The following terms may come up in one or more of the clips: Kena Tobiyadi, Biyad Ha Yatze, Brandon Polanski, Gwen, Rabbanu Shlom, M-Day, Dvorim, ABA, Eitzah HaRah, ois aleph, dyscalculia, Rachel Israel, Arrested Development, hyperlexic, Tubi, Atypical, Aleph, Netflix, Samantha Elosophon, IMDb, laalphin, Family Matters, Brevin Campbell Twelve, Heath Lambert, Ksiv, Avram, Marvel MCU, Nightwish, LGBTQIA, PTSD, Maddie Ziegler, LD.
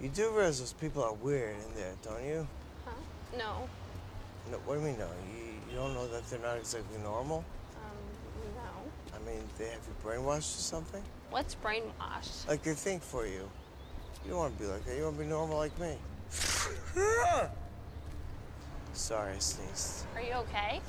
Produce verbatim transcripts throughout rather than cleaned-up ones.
You do realize those people are weird in there, don't you? Huh? No. No, what do you mean, no? You, you don't know that they're not exactly normal? Um, no. I mean, they have you brainwashed or something? What's brainwashed? Like they think for you. You don't want to be like that. You want to be normal like me. Sorry, I sneezed. Are you okay?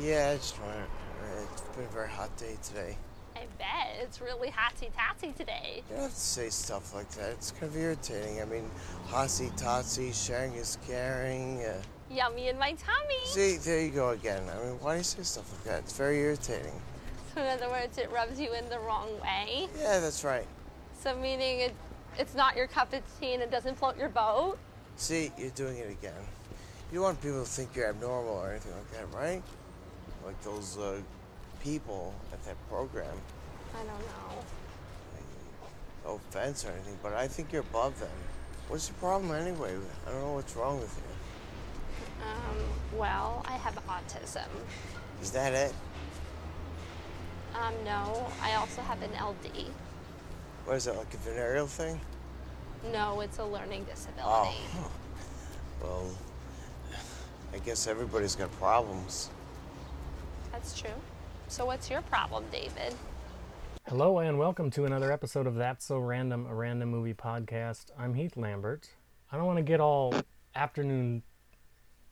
Yeah, I just want to... It's been a very hot day today. I bet. It's really hotsy-totsy today. You don't have to say stuff like that. It's kind of irritating. I mean, hotsy-totsy, sharing is caring. Uh, Yummy in my tummy. See, there you go again. I mean, why do you say stuff like that? It's very irritating. So in other words, it rubs you in the wrong way? Yeah, that's right. So meaning it, it's not your cup of tea and it doesn't float your boat? See, you're doing it again. You don't want people to think you're abnormal or anything like that, right? Like those... Uh, people at that program. I don't know. No offense or anything, but I think you're above them. What's the problem anyway? I don't know what's wrong with you. Um, well, I have autism. Is that it? Um, no. I also have an L D. What is that, like a venereal thing? No, it's a learning disability. Oh. Well, I guess everybody's got problems. That's true. So what's your problem, David? Hello and welcome to another episode of That's So Random, a random movie podcast. I'm Heath Lambert. I don't want to get all afternoon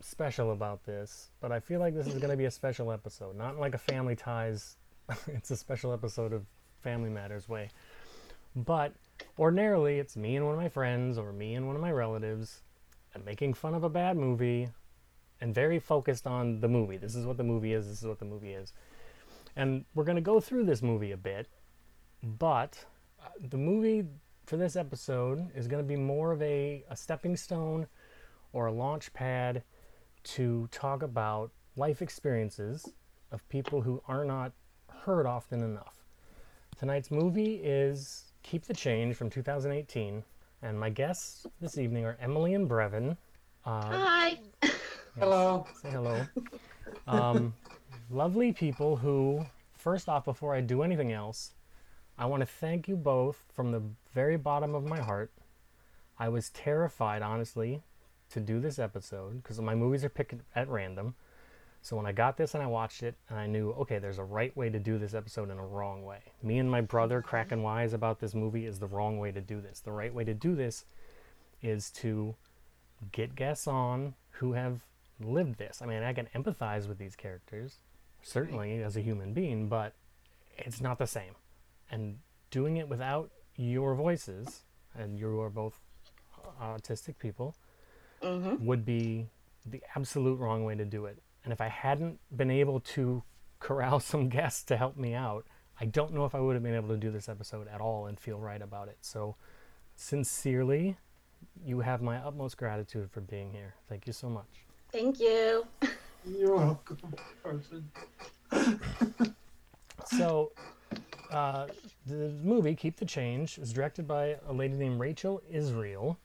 special about this, but I feel like this is going to be a special episode. Not like a Family Ties, it's a special episode of Family Matters way. But ordinarily, it's me and one of my friends or me and one of my relatives and making fun of a bad movie and very focused on the movie. This is what the movie is, this is what the movie is. And we're going to go through this movie a bit, but the movie for this episode is going to be more of a, a stepping stone or a launch pad to talk about life experiences of people who are not heard often enough. Tonight's movie is Keep the Change from two thousand eighteen, and my guests this evening are Emily and Brevin. Uh, Hi. Yes, hello. Say hello. Um... Lovely people who, first off, before I do anything else, I want to thank you both from the very bottom of my heart. I was terrified, honestly, to do this episode because my movies are picked at random. So when I got this and I watched it and I knew, okay, there's a right way to do this episode and a wrong way. Me and my brother cracking wise about this movie is the wrong way to do this. The right way to do this is to get guests on who have lived this. I mean, I can empathize with these characters. Certainly as a human being, but it's not the same. And doing it without your voices, and you are both autistic people, mm-hmm. would be the absolute wrong way to do it. And if I hadn't been able to corral some guests to help me out, I don't know if I would have been able to do this episode at all and feel right about it. So sincerely, you have my utmost gratitude for being here. Thank you so much. Thank you. You're welcome, person. So, uh, the movie, Keep the Change, is directed by a lady named Rachel Israel,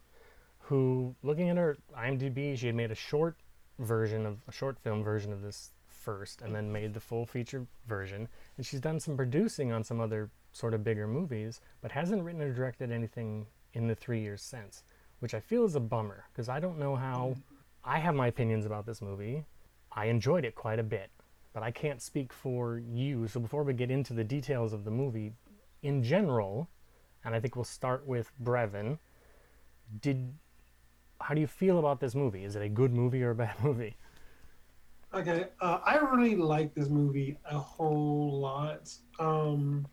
who, looking at her IMDb, she had made a short version of, a short film version of this first, and then made the full feature version. And she's done some producing on some other sort of bigger movies, but hasn't written or directed anything in the three years since, which I feel is a bummer, because I don't know how... I have my opinions about this movie. I enjoyed it quite a bit, but I can't speak for you. So before we get into the details of the movie in general, and I think we'll start with Brevin, did, how do you feel about this movie? Is it a good movie or a bad movie? Okay, uh, I really like this movie a whole lot. Um,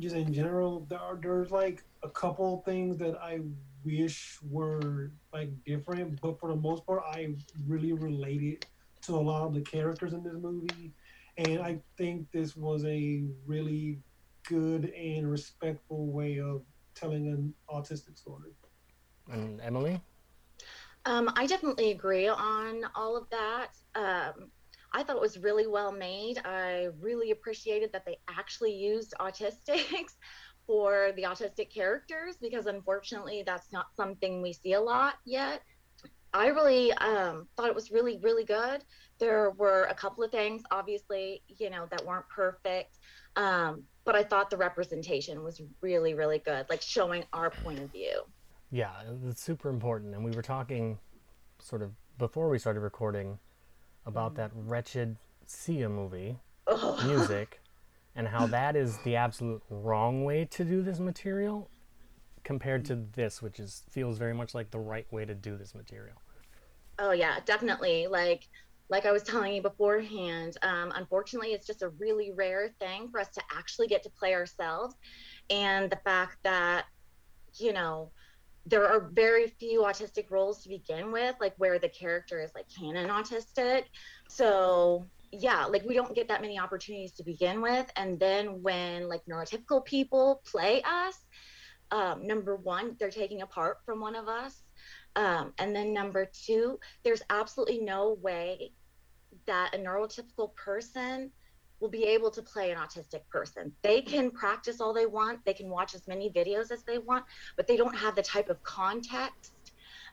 just in general, there are, there's like a couple things that I wish were like different, but for the most part, I really related to a lot of the characters in this movie, and I think this was a really good and respectful way of telling an autistic story. And Emily? Um, I definitely agree on all of that. Um, I thought it was really well made. I really appreciated that they actually used autistics for the autistic characters, because unfortunately that's not something we see a lot yet. I really um, thought it was really, really good. There were a couple of things, obviously, you know, that weren't perfect, um, but I thought the representation was really, really good, like showing our point of view. Yeah, it's super important. And we were talking sort of before we started recording about mm. that wretched Sia movie, Ugh. music, and how that is the absolute wrong way to do this material compared to this, which is feels very much like the right way to do this material. Oh, yeah, definitely. Like, like I was telling you beforehand, um, unfortunately, it's just a really rare thing for us to actually get to play ourselves. And the fact that, you know, there are very few autistic roles to begin with, like where the character is like canon autistic. So yeah, like we don't get that many opportunities to begin with. And then when like neurotypical people play us, um, number one, they're taking a part from one of us. Um, and then number two, there's absolutely no way that a neurotypical person will be able to play an autistic person. They can practice all they want. They can watch as many videos as they want, but they don't have the type of context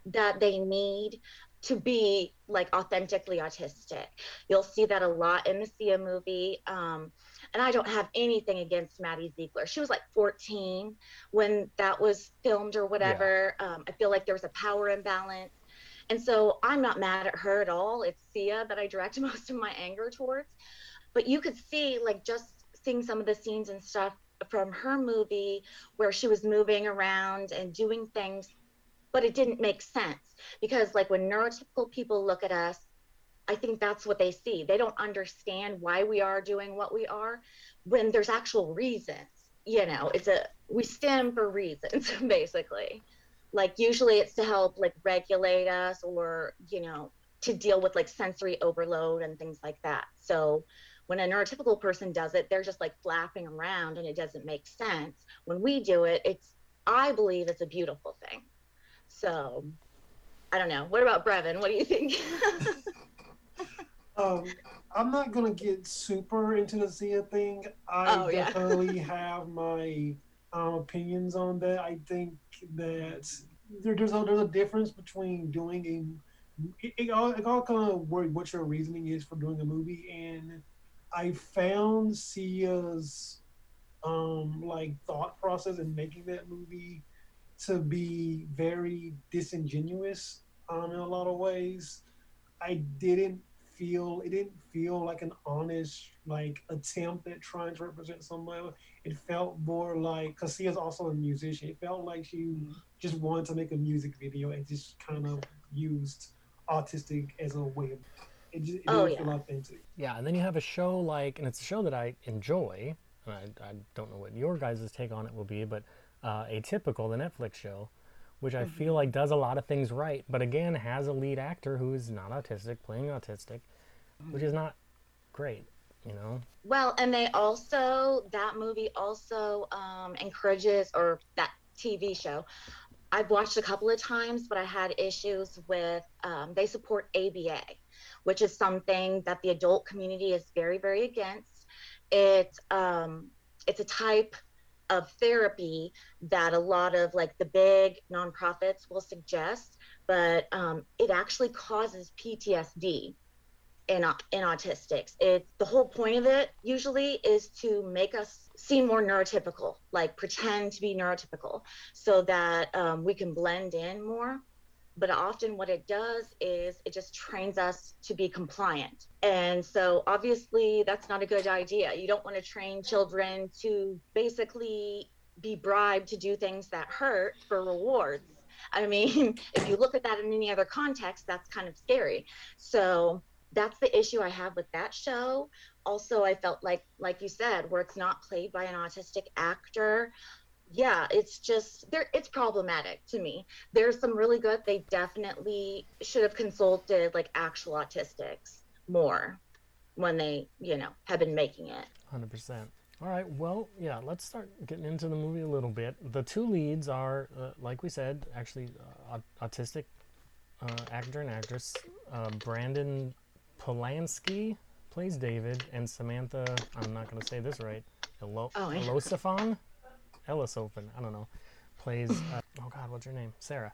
that they need to be like authentically autistic. You'll see that a lot in the Sia movie. Um, and I don't have anything against Maddie Ziegler. She was like fourteen when that was filmed or whatever. Yeah. Um, I feel like there was a power imbalance. And so I'm not mad at her at all. It's Sia that I direct most of my anger towards. But you could see, like, just seeing some of the scenes and stuff from her movie where she was moving around and doing things, but it didn't make sense. Because, like, when neurotypical people look at us, I think that's what they see. They don't understand why we are doing what we are when there's actual reasons. You know, it's a, we stem for reasons, basically. Like, usually it's to help, like, regulate us or, you know, to deal with, like, sensory overload and things like that. So when a neurotypical person does it, they're just like flapping around and it doesn't make sense. When we do it, it's, I believe it's a beautiful thing. So I don't know. What about Brevin? What do you think? um, I'm not going to get super into the Sia thing. I oh, yeah. definitely have my um, opinions on that. I think that there, there's, a, there's a difference between doing a, it, it all, it all kind of work what your reasoning is for doing a movie. And I found Sia's um, like thought process in making that movie to be very disingenuous um, in a lot of ways. I didn't feel, it didn't feel like an honest like attempt at trying to represent someone. It felt more like, cause Sia's also a musician. It felt like she just wanted to make a music video and just kind of used autistic as a way of, It just, it oh, yeah. feel authentic. Yeah, and then you have a show like, and it's a show that I enjoy, and I, I don't know what your guys' take on it will be, but uh, Atypical, the Netflix show, which I mm-hmm. feel like does a lot of things right, but again, has a lead actor who is not autistic, playing autistic, mm-hmm. which is not great, you know? Well, and they also, that movie also um, encourages, or that T V show, I've watched a couple of times, but I had issues with, um, they support A B A. Which is something that the adult community is very, very against. It's um, it's a type of therapy that a lot of like the big nonprofits will suggest, but um, it actually causes P T S D in in autistics. It's the whole point of it usually is to make us seem more neurotypical, like pretend to be neurotypical, so that um, we can blend in more. But often what it does is it just trains us to be compliant. And so obviously that's not a good idea. You don't want to train children to basically be bribed to do things that hurt for rewards. I mean, if you look at that in any other context, that's kind of scary. So that's the issue I have with that show. Also, I felt like, like you said, where it's not played by an autistic actor, yeah, it's just there. It's problematic to me. There's some really good. They definitely should have consulted like actual autistics more when they, you know, have been making it. one hundred percent. All right. Well, yeah, let's start getting into the movie a little bit. The two leads are, uh, like we said, actually uh, autistic uh, actor and actress. Uh, Brandon Polanski plays David and Samantha, I'm not going to say this right, Elo- oh, yeah. Elosophon? Elosophon, I don't know, plays, uh, oh God, what's her name? Sarah.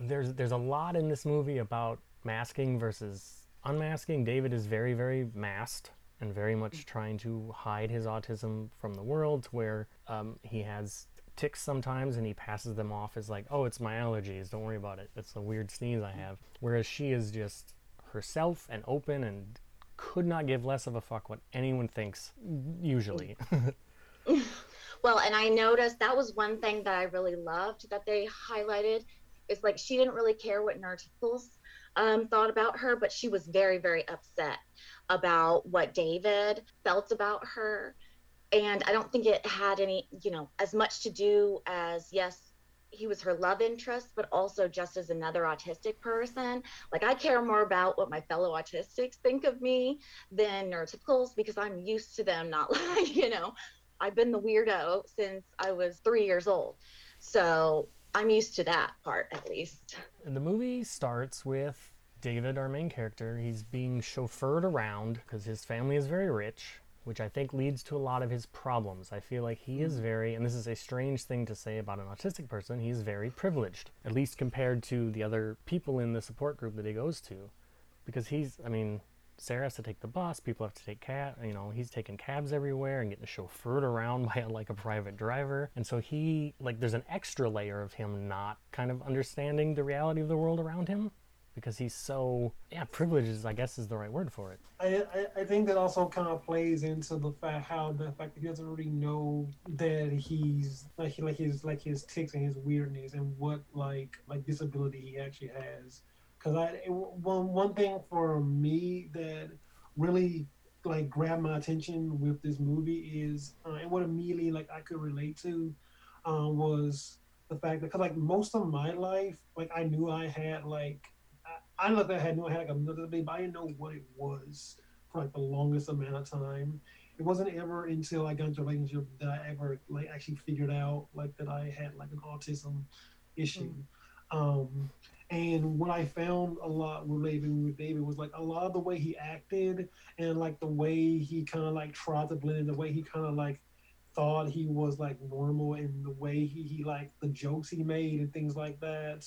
There's there's a lot in this movie about masking versus unmasking. David is very, very masked and very much trying to hide his autism from the world, where um, he has tics sometimes, and he passes them off as like, oh, it's my allergies, don't worry about it, it's a weird sneeze I have. Whereas she is just herself and open and could not give less of a fuck what anyone thinks, usually. Well, and I noticed that was one thing that I really loved that they highlighted. It's like she didn't really care what Nurticles um, thought about her, but she was very, very upset about what David felt about her. And I don't think it had any, you know, as much to do as, yes, he was her love interest, but also just as another autistic person. Like, I care more about what my fellow autistics think of me than Nurticles, because I'm used to them not, like, you know, I've been the weirdo since I was three years old. So I'm used to that part, at least. And the movie starts with David, our main character. He's being chauffeured around because his family is very rich, which I think leads to a lot of his problems. I feel like he is very, and this is a strange thing to say about an autistic person, he's very privileged, at least compared to the other people in the support group that he goes to. Because he's, I mean, Sarah has to take the bus, people have to take cab, you know, he's taking cabs everywhere and getting chauffeured around by, like, a private driver. And so he, like, there's an extra layer of him not kind of understanding the reality of the world around him. Because he's so, yeah, privileged, I guess, is the right word for it. I, I I think that also kind of plays into the fact how the fact that he doesn't really know that he's like he, like his like his tics and his weirdness and what like like disability he actually has. Because I it, one one thing for me that really like grabbed my attention with this movie is uh, and what immediately like I could relate to uh, was the fact that because like most of my life like I knew I had like. I don't know if I had, no, I had like another baby, but I didn't know what it was for like the longest amount of time. It wasn't ever until I got into a relationship that I ever like actually figured out like that I had like an autism issue. Mm-hmm. Um, and what I found a lot relating with David was like a lot of the way he acted and like the way he kind of like tried to blend in, the way he kind of like thought he was like normal and the way he, he like the jokes he made and things like that.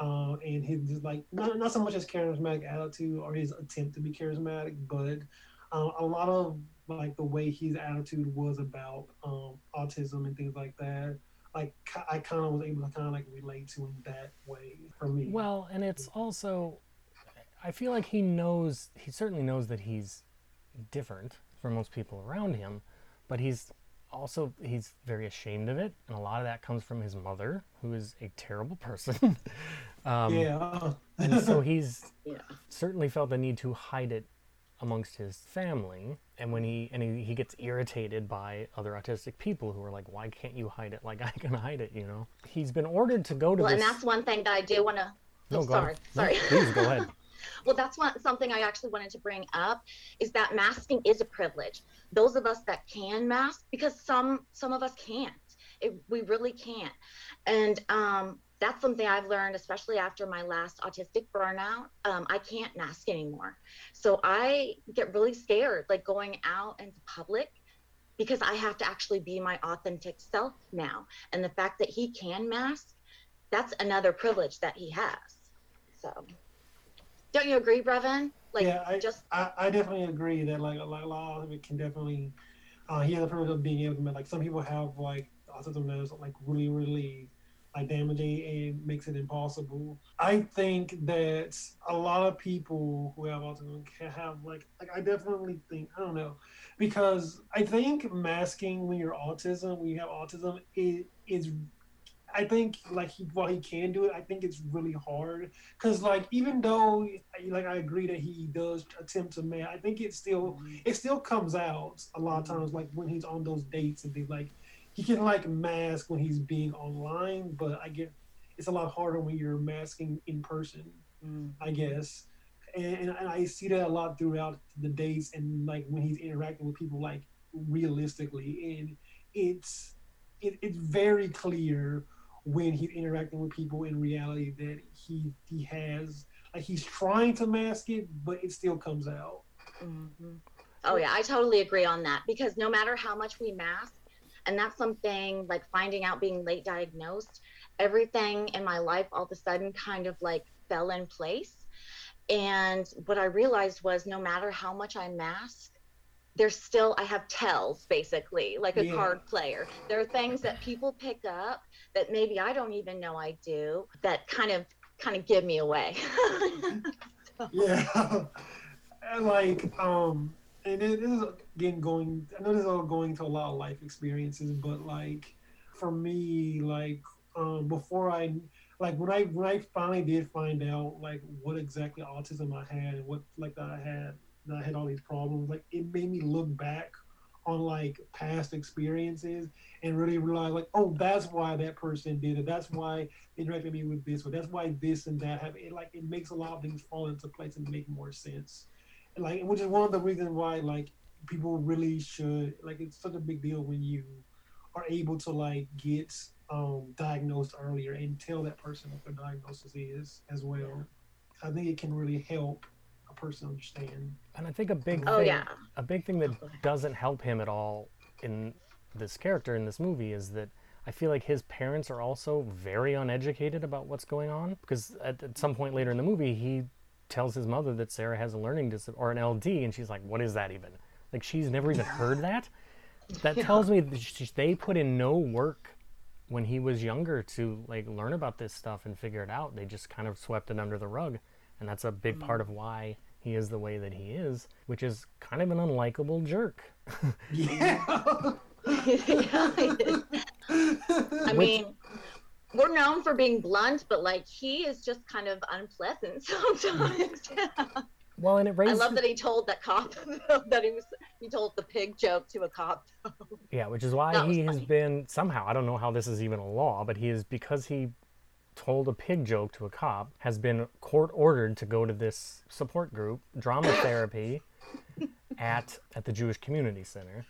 Uh, and his like not, not so much his charismatic attitude or his attempt to be charismatic, but uh, a lot of like the way his attitude was about um, autism and things like that. Like I kind of was able to kind of like relate to him that way for me. Well, and it's also I feel like he knows he certainly knows that he's different from most people around him, but he's also he's very ashamed of it, and a lot of that comes from his mother, who is a terrible person. Um, yeah. And so he's yeah. certainly felt the need to hide it amongst his family. And when he and he, he gets irritated by other autistic people who are like, "Why can't you hide it? Like I can hide it," you know. He's been ordered to go to. Well, this... and that's one thing that I do want to. No, oh, sorry, no, sorry. Please go ahead. Well, that's one something I actually wanted to bring up is that masking is a privilege. Those of us that can mask, because some some of us can't. It, we really can't. And um, that's something I've learned, especially after my last autistic burnout. Um, I can't mask anymore. So I get really scared, like going out into public, because I have to actually be my authentic self now. And the fact that he can mask, that's another privilege that he has. So... Don't you agree, Brevin? Like, yeah, I, just... I, I definitely agree that, like, a lot, a lot of it can definitely... Uh, he has a privilege of being able to... Like, some people have, like, autism that is, like, really, really, like, damaging and makes it impossible. I think that a lot of people who have autism can have, like... Like, I definitely think... I don't know. Because I think masking when you're autism, when you have autism, it is... I think, like, he, while he can do it, I think it's really hard. Because, like, even though, like, I agree that he does attempt to man, I think it still, it still comes out a lot of times, like, when he's on those dates and things. Like, he can, like, mask when he's being online, but I get it's a lot harder when you're masking in person, mm. I guess. And, and I see that a lot throughout the dates and, like, when he's interacting with people, like, realistically. And it's, it, it's very clear when he's interacting with people in reality that he he has, like he's trying to mask it, but it still comes out. Mm-hmm. Oh yeah, I totally agree on that, because no matter how much we mask, and that's something like finding out being late diagnosed, everything in my life all of a sudden kind of like fell in place. And what I realized was no matter how much I mask, there's still, I have tells, basically, like a yeah. card player. There are things that people pick up that maybe I don't even know I do that kind of kind of give me away. so. Yeah. And like, um, and this is again going, I know this is all going to a lot of life experiences, but like for me, like um, before I, like when I, when I finally did find out like what exactly autism I had and what like that I had, that I had all these problems, like it made me look back on like past experiences and really realize like, oh, that's why that person did it. That's why they directed me with this, or that's why this and that happened. It, like it makes a lot of things fall into place and make more sense. And, like, which is one of the reasons why like people really should, like it's such a big deal when you are able to like get um, diagnosed earlier and tell that person what their diagnosis is as well. I think it can really help a person understand. And I think a big oh, thing, yeah. a big thing that doesn't help him at all in this character in this movie is that I feel like his parents are also very uneducated about what's going on, because at, at some point later in the movie he tells his mother that Sarah has a learning disability or an L D, and she's like, what is that even? Like she's never even heard that. That yeah. tells me that she, they put in no work when he was younger to like learn about this stuff and figure it out. They just kind of swept it under the rug. And that's a big mm-hmm. part of why he is the way that he is, which is kind of an unlikable jerk. yeah. yeah I mean, we're known for being blunt, but like he is just kind of unpleasant sometimes. Well, and it raises. I love that he told that cop that he was. He told the pig joke to a cop. Yeah, which is why he funny. has been somehow. I don't know how this is even a law, but he is, because he told a pig joke to a cop, has been court ordered to go to this support group, drama therapy, at at the Jewish Community Center.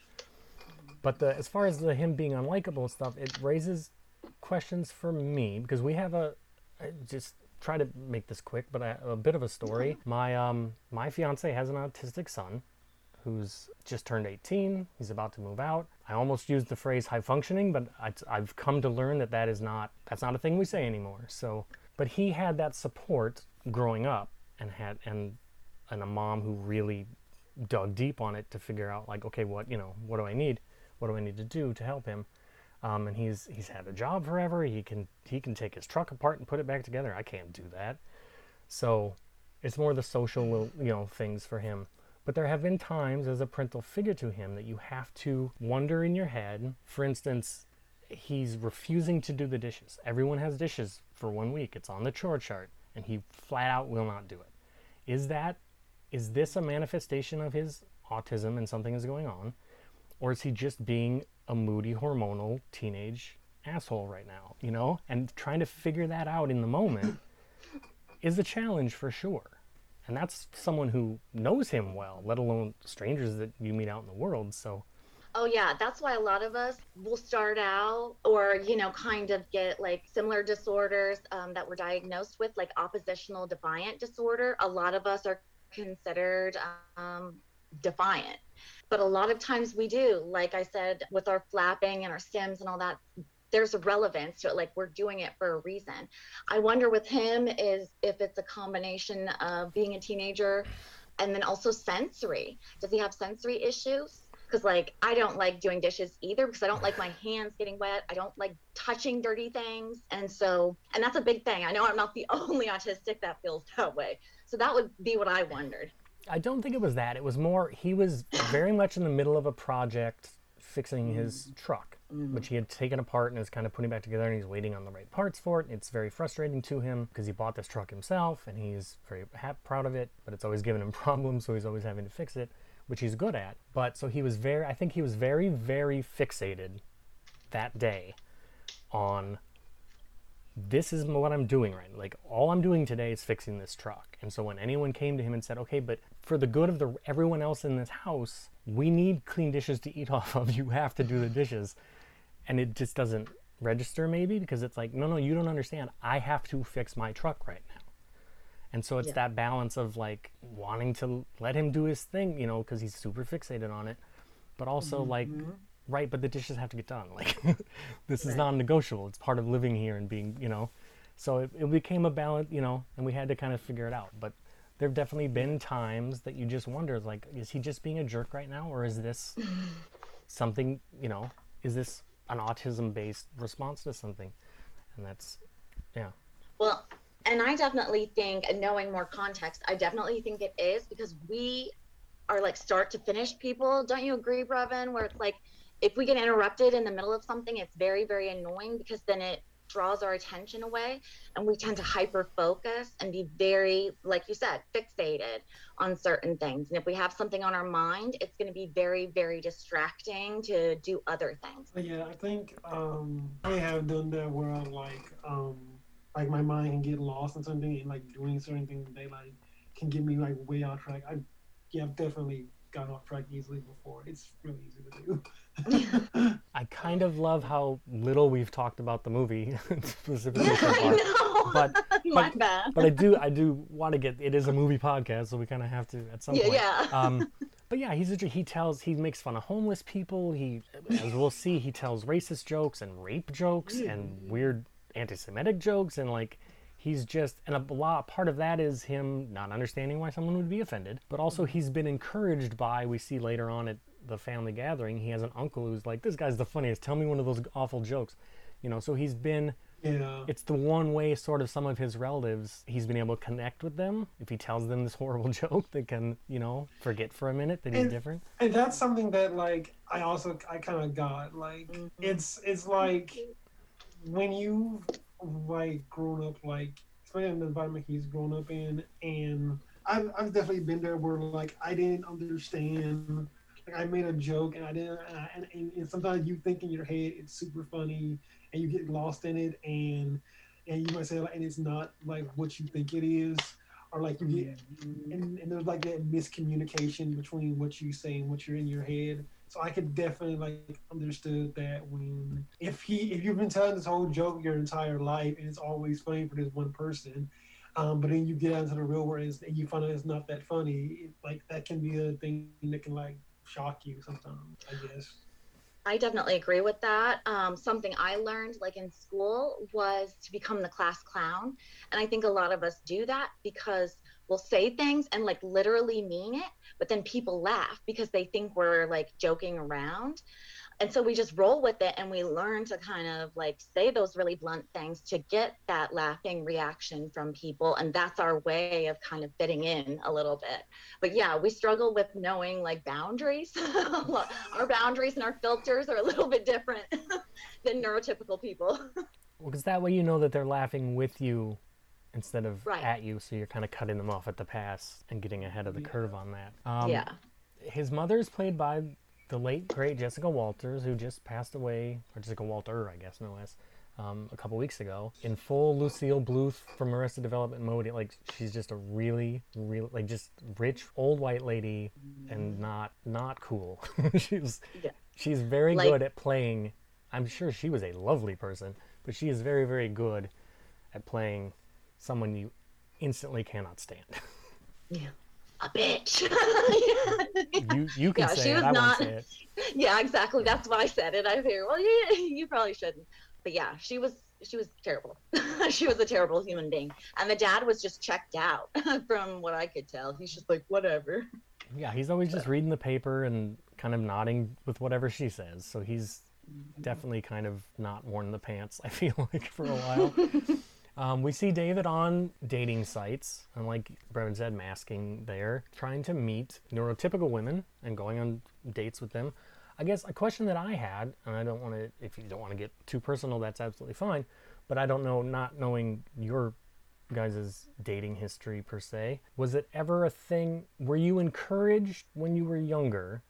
But the as far as the him being unlikable and stuff, it raises questions for me, because we have a I just try to make this quick, but I, a bit of a story. My um my fiance has an autistic son who's just turned eighteen. He's about to move out. I almost used the phrase high functioning, but I, I've come to learn that that is not that's not a thing we say anymore. So, but he had that support growing up, and had and and a mom who really dug deep on it to figure out like, okay, what you know, what do I need? What do I need to do to help him? Um, and he's he's had a job forever. He can he can take his truck apart and put it back together. I can't do that. So it's more the social, you know, things for him. But there have been times as a parental figure to him that you have to wonder in your head. For instance, he's refusing to do the dishes. Everyone has dishes for one week. It's on the chore chart, and he flat out will not do it. Is that is this a manifestation of his autism and something is going on, or is he just being a moody hormonal teenage asshole right now, you know? And trying to figure that out in the moment is a challenge for sure. And that's someone who knows him well, let alone strangers that you meet out in the world. So oh yeah, that's why a lot of us will start out or, you know, kind of get like similar disorders um, that we're diagnosed with, like oppositional defiant disorder. A lot of us are considered um, defiant. But a lot of times we do, like I said, with our flapping and our stims and all that, there's a relevance to it. Like we're doing it for a reason. I wonder with him is if it's a combination of being a teenager and then also sensory. Does he have sensory issues? Because like, I don't like doing dishes either, because I don't like my hands getting wet. I don't like touching dirty things. And so, and that's a big thing. I know I'm not the only autistic that feels that way. So that would be what I wondered. I don't think it was that. It was more, he was very much in the middle of a project fixing his truck, mm-hmm. which he had taken apart and is kind of putting back together, and he's waiting on the right parts for it. It's very frustrating to him because he bought this truck himself and he's very ha- proud of it, but it's always giving him problems, so he's always having to fix it, which he's good at. But so he was very, I think he was very, very fixated that day on, this is what I'm doing right now. Like all I'm doing today is fixing this truck. And so when anyone came to him and said, okay, but for the good of the everyone else in this house, we need clean dishes to eat off of. You have to do the dishes. And it just doesn't register maybe, because it's like, no, no, you don't understand. I have to fix my truck right now. And so it's yeah. that balance of like wanting to let him do his thing, you know, because he's super fixated on it, but also mm-hmm. like, right, but the dishes have to get done. Like, this is non-negotiable. It's part of living here and being, you know. So it, it became a balance, you know, and we had to kind of figure it out. But there have definitely been times that you just wonder, like, is he just being a jerk right now? Or is this something, you know, is this an autism-based response to something? And that's, yeah. Well, and I definitely think, and knowing more context, I definitely think it is, because we are like start to finish people. Don't you agree, Brevin? Where it's like, if we get interrupted in the middle of something, it's very, very annoying, because then it draws our attention away, and we tend to hyper focus and be very, like you said, fixated on certain things. And if we have something on our mind, it's going to be very, very distracting to do other things. Yeah, I think um, I have done that where I'm like, um, like my mind can get lost in something, and like doing certain things they like can get me like way off track. I, yeah, I've definitely gotten off track easily before. It's really easy to do. I kind of love how little we've talked about the movie specifically so far. I know. But, My but, bad. But I do I do want to get, it is a movie podcast, so we kind of have to at some yeah, point. Yeah. Um, but yeah, he's a, he tells, he makes fun of homeless people. He, as we'll see, he tells racist jokes and rape jokes mm. and weird anti-Semitic jokes, and like, he's just, and a lot, part of that is him not understanding why someone would be offended, but also he's been encouraged by, we see later on at the family gathering, he has an uncle who's like, this guy's the funniest, tell me one of those awful jokes, you know. So he's been, yeah. It's the one way sort of some of his relatives, he's been able to connect with them. If he tells them this horrible joke, they can, you know, forget for a minute that he's and, different. And that's something that like I also I kind of got like mm-hmm. it's it's like when you like grown up, like especially in the environment he's grown up in, and I've I've definitely been there where like I didn't understand. Like I made a joke and I didn't, and, I, and, and sometimes you think in your head it's super funny, and you get lost in it, and and you might say, like, and it's not like what you think it is, or like you get, and, and there's like that miscommunication between what you say and what you're in your head. So I could definitely like understood that when if he if you've been telling this whole joke your entire life and it's always funny for this one person. Um, but then you get out into the real world and you find out it's not that funny. It, like that can be a thing that can like shock you sometimes, I guess. I definitely agree with that. Um, something I learned like in school was to become the class clown. And I think a lot of us do that because we'll say things and like literally mean it, but then people laugh because they think we're like joking around. And so we just roll with it, and we learn to kind of like say those really blunt things to get that laughing reaction from people. And that's our way of kind of fitting in a little bit. But yeah, we struggle with knowing like boundaries. Our boundaries and our filters are a little bit different than neurotypical people. Well, because that way you know that they're laughing with you instead of right. at you. So you're kind of cutting them off at the pass and getting ahead of the yeah. curve on that. Um, yeah. His mother is played by the late, great Jessica Walters, who just passed away, or Jessica Walter, I guess, no less, um, a couple weeks ago, in full Lucille Bluth from Arrested Development mode. Like, she's just a really, really, like, just rich, old white lady, and not not cool. she's, yeah. she's very like, good at playing, I'm sure she was a lovely person, but she is very, very good at playing someone you instantly cannot stand. Yeah. A bitch. yeah. You you can yeah, say, she was it. I not... say it. Yeah, exactly. That's why I said it. I figured, well, you, you probably shouldn't. But yeah, she was she was terrible. She was a terrible human being. And the dad was just checked out from what I could tell. He's just like, whatever. Yeah, he's always just reading the paper and kind of nodding with whatever she says. So he's definitely kind of not worn the pants, I feel like, for a while. Um, we see David on dating sites, and like Brevin said, masking there, trying to meet neurotypical women and going on dates with them. I guess a question that I had, and I don't want to, if you don't want to get too personal, that's absolutely fine, but I don't know, not knowing your guys' dating history per se, was it ever a thing, were you encouraged when you were younger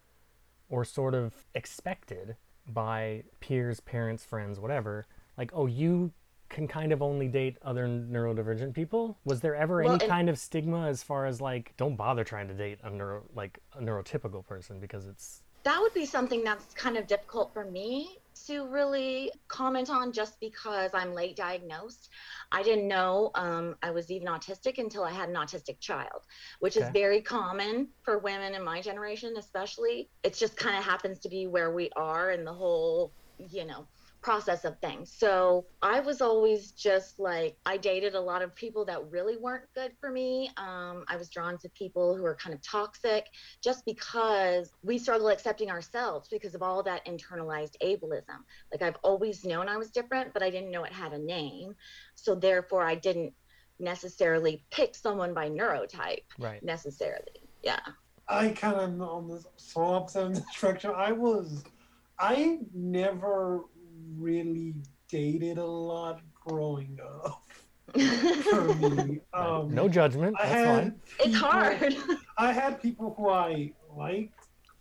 or sort of expected by peers, parents, friends, whatever, like, oh, you can kind of only date other neurodivergent people? Was there ever well, any kind of stigma as far as like, don't bother trying to date a neuro like a neurotypical person because it's... That would be something that's kind of difficult for me to really comment on just because I'm late diagnosed. I didn't know um, I was even autistic until I had an autistic child, which okay. is very common for women in my generation, especially. It just kind of happens to be where we are in the whole, you know, process of things. So I was always just like, I dated a lot of people that really weren't good for me. Um, I was drawn to people who are kind of toxic just because we struggle accepting ourselves because of all that internalized ableism. Like I've always known I was different, but I didn't know it had a name. So therefore I didn't necessarily pick someone by neurotype, right? Necessarily. Yeah. I kind of am on this so opposite of the structure. I was, I never really dated a lot growing up. For me. Um, no judgment. I That's fine. People, it's hard. I had people who I liked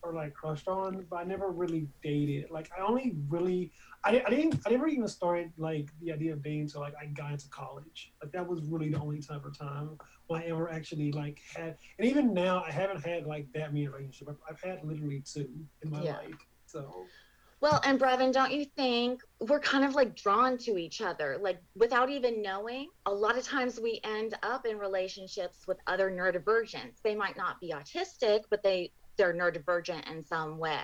or like crushed on, but I never really dated. Like I only really, I, I didn't, I never even started like the idea of dating until like I got into college. Like that was really the only type of time when I ever actually like had, and even now I haven't had like that many relationships. I've, I've had literally two in my yeah. life. So. Well, and Brevin, don't you think we're kind of like drawn to each other, like without even knowing? A lot of times we end up in relationships with other neurodivergents. They might not be autistic, but they, they're neurodivergent in some way.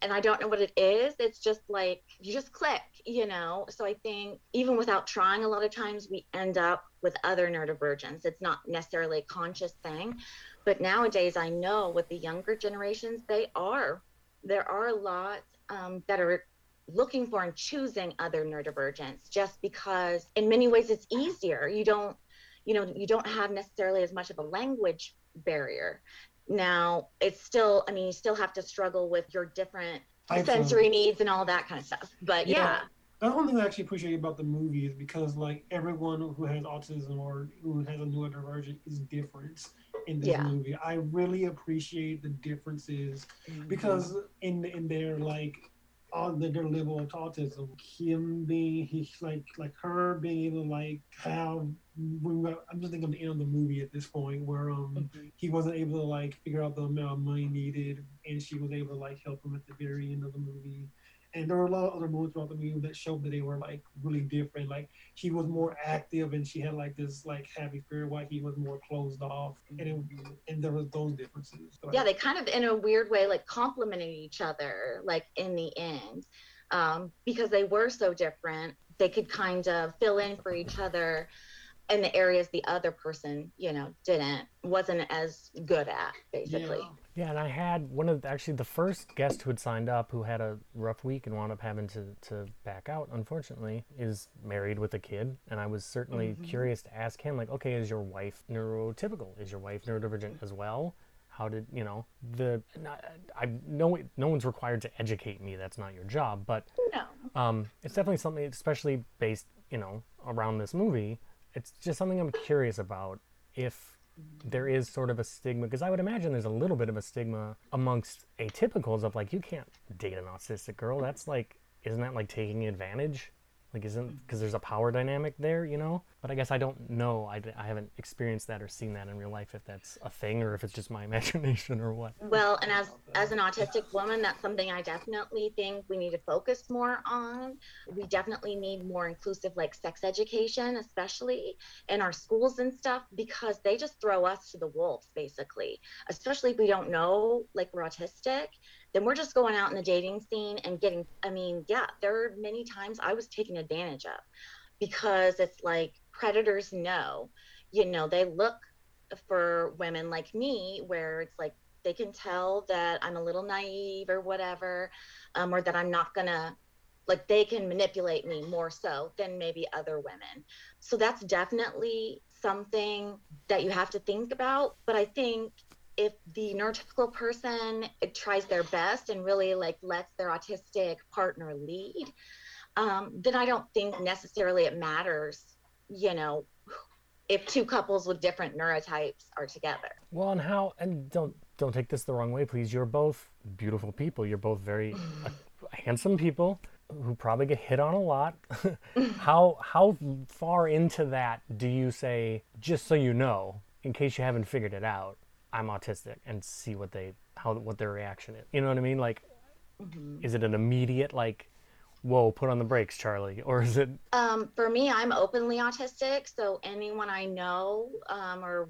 And I don't know what it is. It's just like, you just click, you know? So I think even without trying, a lot of times we end up with other neurodivergents. It's not necessarily a conscious thing. But nowadays I know with the younger generations, they are. There are a lot Um, that are looking for and choosing other neurodivergents just because in many ways it's easier. You don't, you know, you don't have necessarily as much of a language barrier. Now it's still, I mean, you still have to struggle with your different I sensory think. needs and all that kind of stuff, but yeah. yeah. That's one thing I actually appreciate about the movie is because like everyone who has autism or who has a neurodivergent is different. In this yeah. movie, I really appreciate the differences mm-hmm. because in in their like on their level of autism, him being he like like her being able to like have we were, I'm just thinking of the end of the movie at this point where um mm-hmm. he wasn't able to like figure out the amount of money needed and she was able to like help him at the very end of the movie. And there were a lot of other moments about the movie that showed that they were like really different. Like he was more active and she had like this like happy spirit while he was more closed off. And it, and there was those differences. So yeah, I, they kind of in a weird way like complemented each other like in the end. Um, because they were so different, they could kind of fill in for each other in the areas the other person, you know, didn't, wasn't as good at basically. Yeah. Yeah, and I had one of the, actually the first guest who had signed up who had a rough week and wound up having to, to back out, unfortunately, is married with a kid. And I was certainly mm-hmm. curious to ask him, like, okay, is your wife neurotypical? Is your wife neurodivergent as well? How did, you know, the, not, I no, no one's required to educate me. That's not your job. But no. um, it's definitely something, especially based, you know, around this movie. It's just something I'm curious about if there is sort of a stigma, because I would imagine there's a little bit of a stigma amongst atypicals of like, you can't date an autistic girl. That's like, isn't that like taking advantage? Like, isn't, because there's a power dynamic there, you know? But I guess I don't know. I, I haven't experienced that or seen that in real life, if that's a thing or if it's just my imagination or what. Well, and as as an autistic woman, that's something I definitely think we need to focus more on. We definitely need more inclusive, like, sex education, especially in our schools and stuff, because they just throw us to the wolves, basically. Especially if we don't know, like, we're autistic. Then we're just going out in the dating scene and getting, I mean, yeah, there are many times I was taken advantage of because it's like predators know, you know, they look for women like me where it's like they can tell that I'm a little naive or whatever, um, or that I'm not gonna, like they can manipulate me more so than maybe other women. So that's definitely something that you have to think about. But I think if the neurotypical person tries their best and really like lets their autistic partner lead, um, then I don't think necessarily it matters, you know, if two couples with different neurotypes are together. Well, and how, and don't, don't take this the wrong way, please. You're both beautiful people. You're both very uh, handsome people who probably get hit on a lot. How, how far into that do you say, just so you know, in case you haven't figured it out, I'm autistic, and see what they, how, what their reaction is. You know what I mean? Like, mm-hmm. is it an immediate, like, whoa, put on the brakes, Charlie? Or is it? Um, for me, I'm openly autistic. So anyone I know, um, or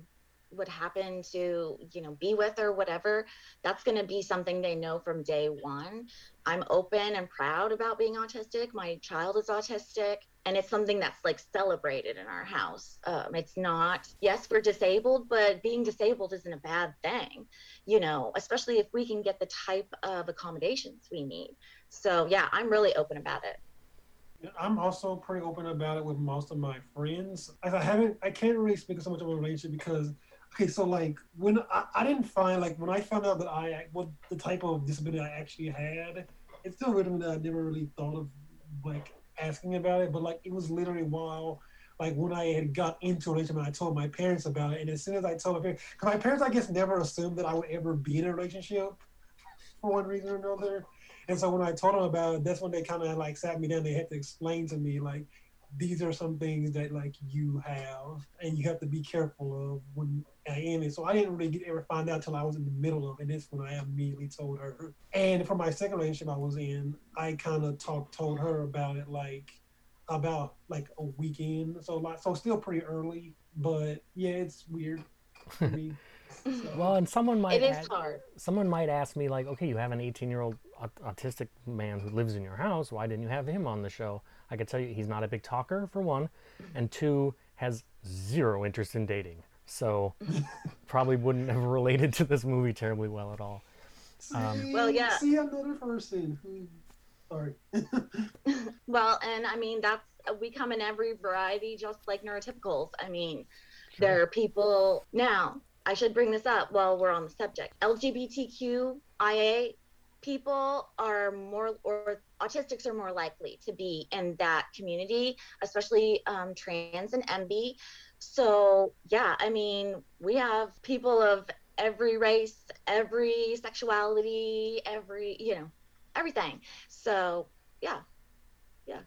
would happen to, you know, be with or whatever, that's going to be something they know from day one. I'm open and proud about being autistic. My child is autistic. And it's something that's like celebrated in our house. Um, it's not, yes, we're disabled, but being disabled isn't a bad thing, you know, especially if we can get the type of accommodations we need. So yeah, I'm really open about it. I'm also pretty open about it with most of my friends. As I haven't, I can't really speak so much of a relationship because, okay, so like when I, I didn't find, like when I found out that I, what the type of disability I actually had, it's still random that I never really thought of like asking about it, but like it was literally while like when I had got into a relationship and I told my parents about it, and as soon as I told my parents, because my parents I guess never assumed that I would ever be in a relationship for one reason or another, and so when I told them about it, that's when they kind of like sat me down. They had to explain to me like these are some things that like you have and you have to be careful of when I am it. So I didn't really get, ever find out until I was in the middle of it. That's when I immediately told her. And for my second relationship I was in, I kind of talked, told her about it like about like a weekend. So like, so still pretty early, but yeah, it's weird. For me. So. Well, and someone might, it is ask, hard. Someone might ask me like, okay, you have an eighteen year old autistic man who lives in your house. Why didn't you have him on the show? I can tell you he's not a big talker, for one, and two, has zero interest in dating. So probably wouldn't have related to this movie terribly well at all. Um, see, well, yeah. See another person. Sorry. Well, and I mean, that's, we come in every variety, just like neurotypicals. I mean, sure. There are people, now, I should bring this up while we're on the subject. L G B T Q I A people are more, or autistics are more likely to be in that community, especially um, trans and M B. So yeah, I mean, we have people of every race, every sexuality, every, you know, everything. So yeah, yeah.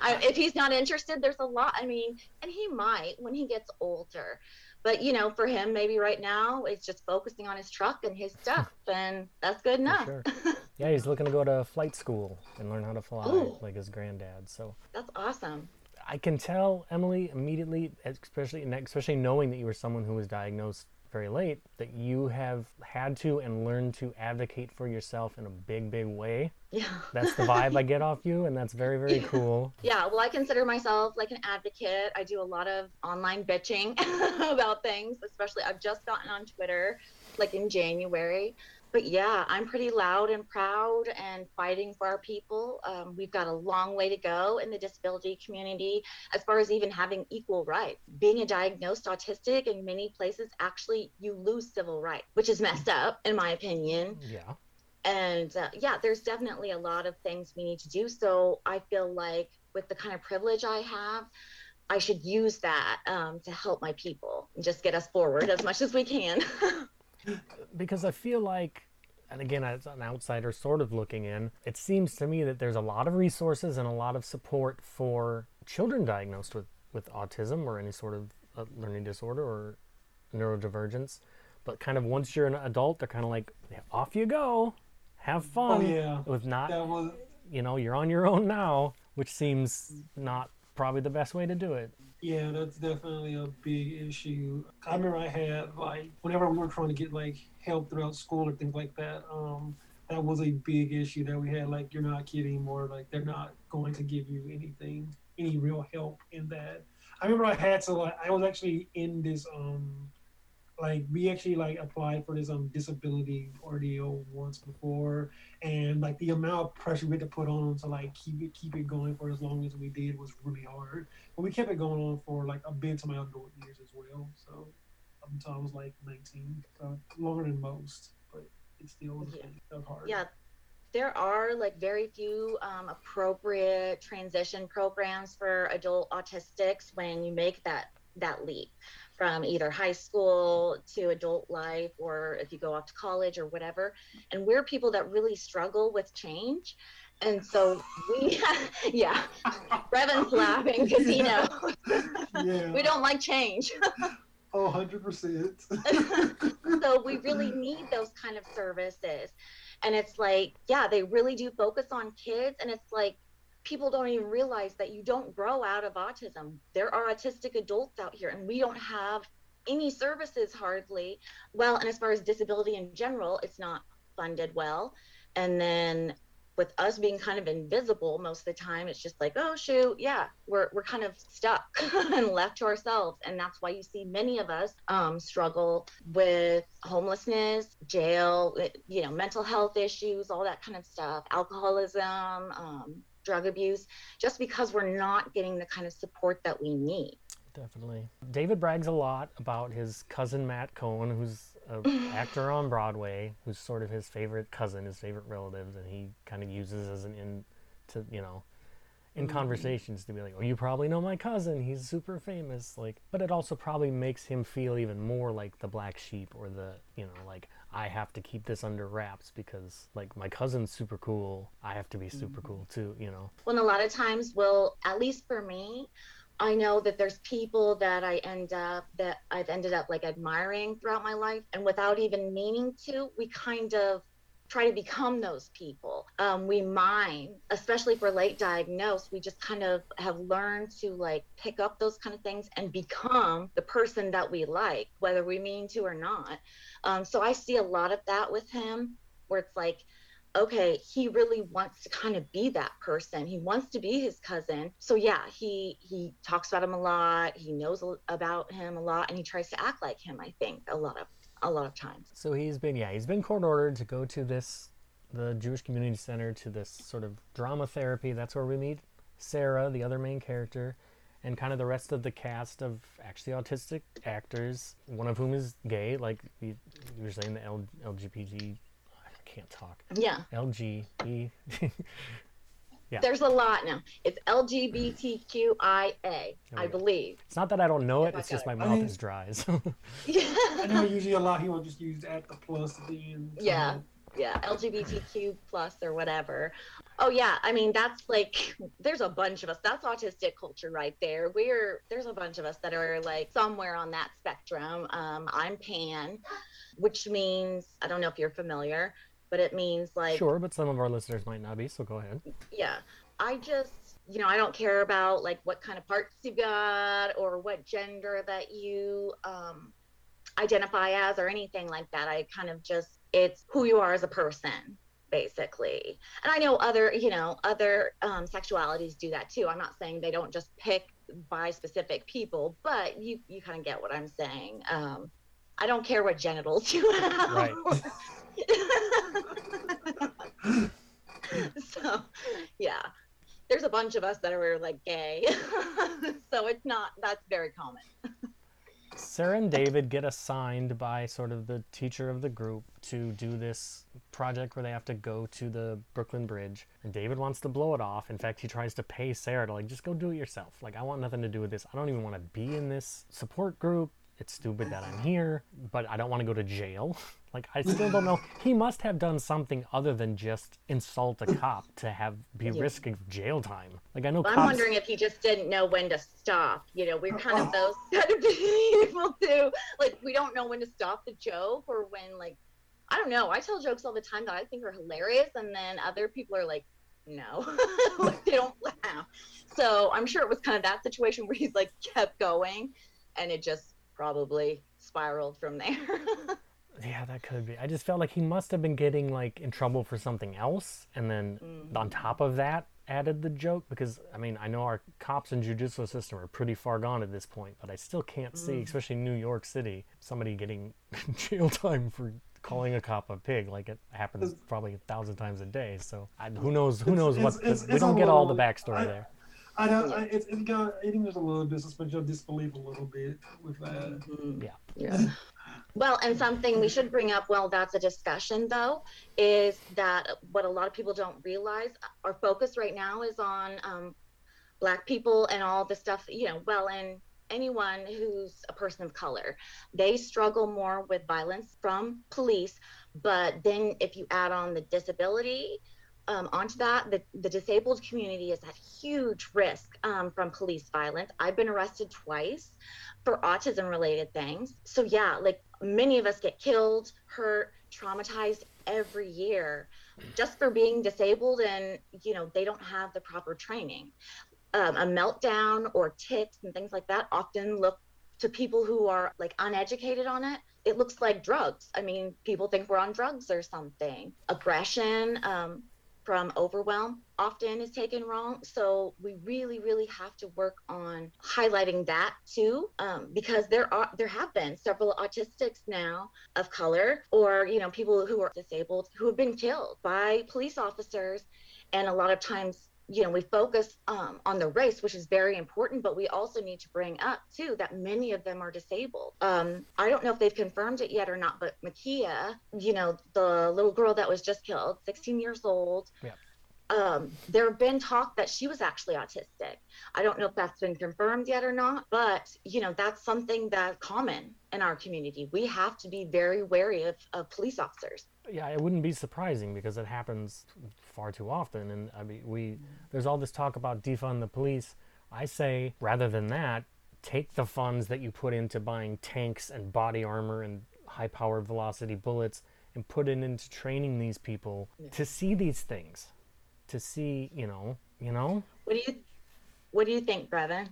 I, if he's not interested, there's a lot, I mean, and he might when he gets older. But, you know, for him, maybe right now, it's just focusing on his truck and his stuff, and that's good enough. Sure. Yeah, he's looking to go to flight school and learn how to fly. Ooh. Like his granddad. So that's awesome. I can tell, Emily, immediately, especially especially knowing that you were someone who was diagnosed very late, that you have had to and learned to advocate for yourself in a big, big way. Yeah. That's the vibe I get off you, and that's very, very yeah. cool. Yeah, well, I consider myself like an advocate. I do a lot of online bitching about things, especially I've just gotten on Twitter, like in January. But yeah, I'm pretty loud and proud and fighting for our people. Um, we've got a long way to go in the disability community as far as even having equal rights. Being a diagnosed autistic in many places, actually, you lose civil rights, which is messed up, in my opinion. Yeah. And uh, yeah, there's definitely a lot of things we need to do. So I feel like with the kind of privilege I have, I should use that um, to help my people and just get us forward as much as we can. Because I feel like, and again, as an outsider sort of looking in, it seems to me that there's a lot of resources and a lot of support for children diagnosed with, with autism or any sort of uh, learning disorder or neurodivergence. But kind of once you're an adult, they're kind of like, off you go, have fun. Oh, yeah. With not, was... you know, you're on your own now, which seems not probably the best way to do it. Yeah, that's definitely a big issue. I remember I had, like, whenever we were trying to get, like, help throughout school or things like that, um, that was a big issue that we had. Like, you're not kid anymore. Like, they're not going to give you anything, any real help in that. I remember I had to, like, I was actually in this, um, like, we actually, like, applied for this um disability R D O once before. And, like, the amount of pressure we had to put on to, like, keep it, keep it going for as long as we did was really hard. But we kept it going on for, like, a bit into my adult years as well. So, up until I was, like, nineteen. So, longer than most. But it still was yeah. really hard. Yeah. There are, like, very few um, appropriate transition programs for adult autistics when you make that, that leap from either high school to adult life, or if you go off to college or whatever. And we're people that really struggle with change. And so we, yeah, Brevin's laughing because he knows we don't like change. Oh, one hundred percent. So we really need those kind of services. And it's like, yeah, they really do focus on kids. And it's like, people don't even realize that you don't grow out of autism. There are autistic adults out here, and we don't have any services hardly. Well, and as far as disability in general, it's not funded well. And then with us being kind of invisible most of the time, it's just like, oh shoot, yeah, we're we're kind of stuck and left to ourselves. And that's why you see many of us um, struggle with homelessness, jail, you know, mental health issues, all that kind of stuff, alcoholism, um, drug abuse, just because we're not getting the kind of support that we need. Definitely. David brags a lot about his cousin Matt Cohen, who's an actor on Broadway, who's sort of his favorite cousin, his favorite relatives, and he kind of uses as an in to, you know, in conversations to be like, oh, you probably know my cousin, he's super famous, like, but it also probably makes him feel even more like the black sheep, or the, you know, like, I have to keep this under wraps because, like, my cousin's super cool, I have to be super cool too, you know. Well, and a lot of times, well, at least for me, I know that there's people that I end up, that I've ended up like admiring throughout my life, and without even meaning to, we kind of try to become those people. Um, we mine, especially for late diagnosed, we just kind of have learned to like pick up those kind of things and become the person that we like, whether we mean to or not. Um, so I see a lot of that with him, where it's like, okay, he really wants to kind of be that person. He wants to be his cousin. So yeah, he he talks about him a lot. He knows about him a lot, and he tries to act like him, I think, a lot of a lot of times. So he's been, yeah, he's been court ordered to go to this, the Jewish Community Center, to this sort of drama therapy. That's where we meet Sarah, the other main character, and kind of the rest of the cast of actually autistic actors, one of whom is gay, like you, you were saying, the L- LGBT. Can't talk. Yeah. L G B. Yeah. There's a lot now. It's L G B T Q I A, I believe. It's not that I don't know it, it's just my mouth is dry. So. Yeah. I know usually a lot he will just use at the plus at the end. Yeah. Yeah. L G B T Q plus or whatever. Oh yeah, I mean, that's like, there's a bunch of us. That's autistic culture right there. We're, there's a bunch of us that are like somewhere on that spectrum. Um, I'm pan, which means, I don't know if you're familiar, but it means like... Sure, but some of our listeners might not be, so go ahead. Yeah. I just, you know, I don't care about like what kind of parts you got or what gender that you um, identify as or anything like that. I kind of just, it's who you are as a person, basically. And I know other, you know, other um, sexualities do that too. I'm not saying they don't just pick by specific people, but you, you kind of get what I'm saying. Um, I don't care what genitals you have. Right. So yeah, there's a bunch of us that are like gay. So it's not, that's very common. Sarah and David get assigned by sort of the teacher of the group to do this project where they have to go to the Brooklyn Bridge, and David wants to blow it off. In fact, he tries to pay Sarah to like, just go do it yourself. Like, I want nothing to do with this. I don't even want to be in this support group. It's stupid that I'm here, but I don't want to go to jail. Like, I still don't know. He must have done something other than just insult a cop to have be yeah. risking jail time. Like, I know. Well, cops... I'm wondering if he just didn't know when to stop. You know, we're kind of those kind of people too. Like, we don't know when to stop the joke, or when, like, I don't know. I tell jokes all the time that I think are hilarious, and then other people are like, no, like, they don't laugh. So I'm sure it was kind of that situation where he's like kept going, and it just probably spiraled from there. Yeah, that could be. I just felt like he must have been getting like in trouble for something else, and then mm-hmm. on top of that added the joke, because I mean, I know our cops and judicial system are pretty far gone at this point, but I still can't mm-hmm. see, especially in New York City, somebody getting jail time for calling a cop a pig. Like, it happens it's, probably a thousand times a day, so I, who knows who knows it's, what it's, the, it's, we don't get all the backstory I, there I don't. Yeah. I, it's it got. I think there's a little bit of suspension of disbelief a little bit with that. Yeah. Yeah. Well, and something we should bring up. Well, that's a discussion though. Is that what a lot of people don't realize? Our focus right now is on um, Black people and all the stuff. You know, well, and anyone who's a person of color, they struggle more with violence from police. But then, if you add on the disability. Um, onto that, the, the disabled community is at huge risk um, from police violence. I've been arrested twice for autism-related things. So yeah, like many of us get killed, hurt, traumatized every year just for being disabled, and you know they don't have the proper training. Um, a meltdown or tics and things like that often look to people who are like uneducated on it, it looks like drugs. I mean, people think we're on drugs or something. Aggression um, from overwhelm often is taken wrong. So we really, really have to work on highlighting that too, um, because there are there have been several autistics now of color, or, you know, people who are disabled who have been killed by police officers. And a lot of times, you know, we focus um, on the race, which is very important, but we also need to bring up, too, that many of them are disabled. Um, I don't know if they've confirmed it yet or not, but Makia, you know, the little girl that was just killed, sixteen years old, yeah. um, there have been talk that she was actually autistic. I don't know if that's been confirmed yet or not, but, you know, that's something that's common in our community. We have to be very wary of, of police officers. Yeah, it wouldn't be surprising because it happens far too often. And I mean, we there's all this talk about defund the police. I say, rather than that, take the funds that you put into buying tanks and body armor and high-powered velocity bullets and put it into training these people yeah. to see these things, to see, you know, you know? What do you, what do you think, Brevin?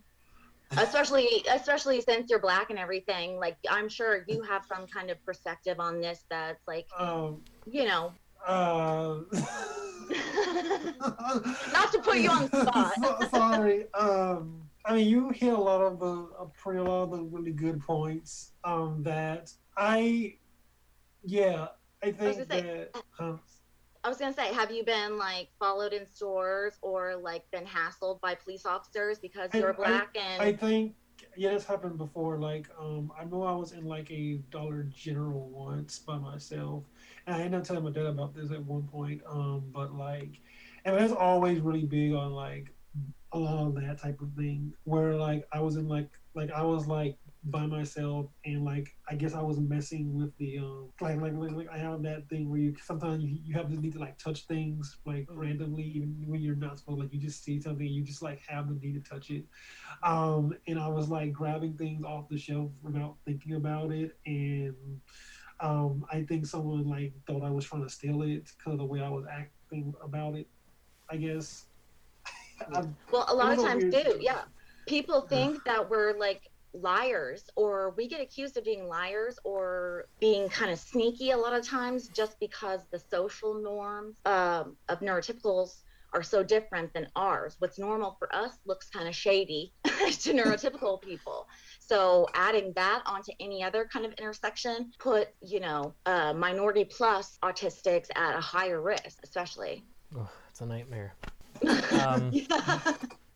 especially especially since you're black and everything, like I'm sure you have some kind of perspective on this that's like um, you know uh, not to put you on the spot. so, sorry um, I mean, you hit a lot of the uh, pretty a lot of the really good points um, that I yeah I think I was gonna that say, um, I was gonna say, have you been like followed in stores or like been hassled by police officers because you're I, black? I, and I think yeah, that's happened before. Like, um, I know I was in like a Dollar General once by myself, and I ended up telling my dad about this at one point. Um, but like, and I was always really big on like a lot of that type of thing. Where like I was in like like I was like. by myself, and like I guess I was messing with the um like like like, like I have that thing where you sometimes you, you have this need to like touch things like randomly, even when you're not supposed, like you just see something you just like have the need to touch it, um and I was like grabbing things off the shelf without thinking about it, and um I think someone like thought I was trying to steal it because of the way I was acting about it, I guess. I, well a lot of times weird... too yeah people think that we're like liars, or we get accused of being liars or being kind of sneaky a lot of times, just because the social norms um, of neurotypicals are so different than ours. What's normal for us looks kind of shady to neurotypical people. So adding that onto any other kind of intersection put, you know, uh, minority plus autistics at a higher risk, especially. Oh, it's a nightmare. Um, yeah.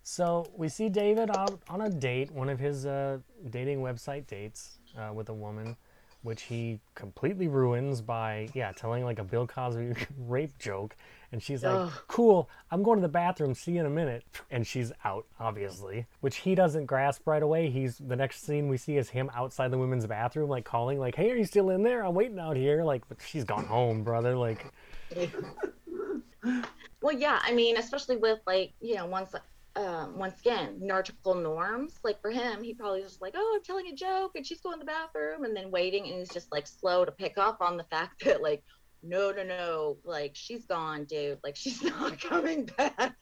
So we see David out on a date, one of his uh, dating website dates uh, with a woman, which he completely ruins by, yeah, telling like a Bill Cosby rape joke. And she's like, Ugh. cool, I'm going to the bathroom, see you in a minute. And she's out, obviously, which he doesn't grasp right away. He's the next scene we see is him outside the women's bathroom, like calling like, hey, are you still in there? I'm waiting out here. Like, but she's gone home, brother. Like, well, yeah, I mean, especially with like, you know, once Um, once again, neurotypical norms. Like for him, he probably was just like, oh, I'm telling a joke and she's going to the bathroom, and then waiting, and he's just like slow to pick up on the fact that like, no, no, no, like she's gone, dude. Like she's not coming back.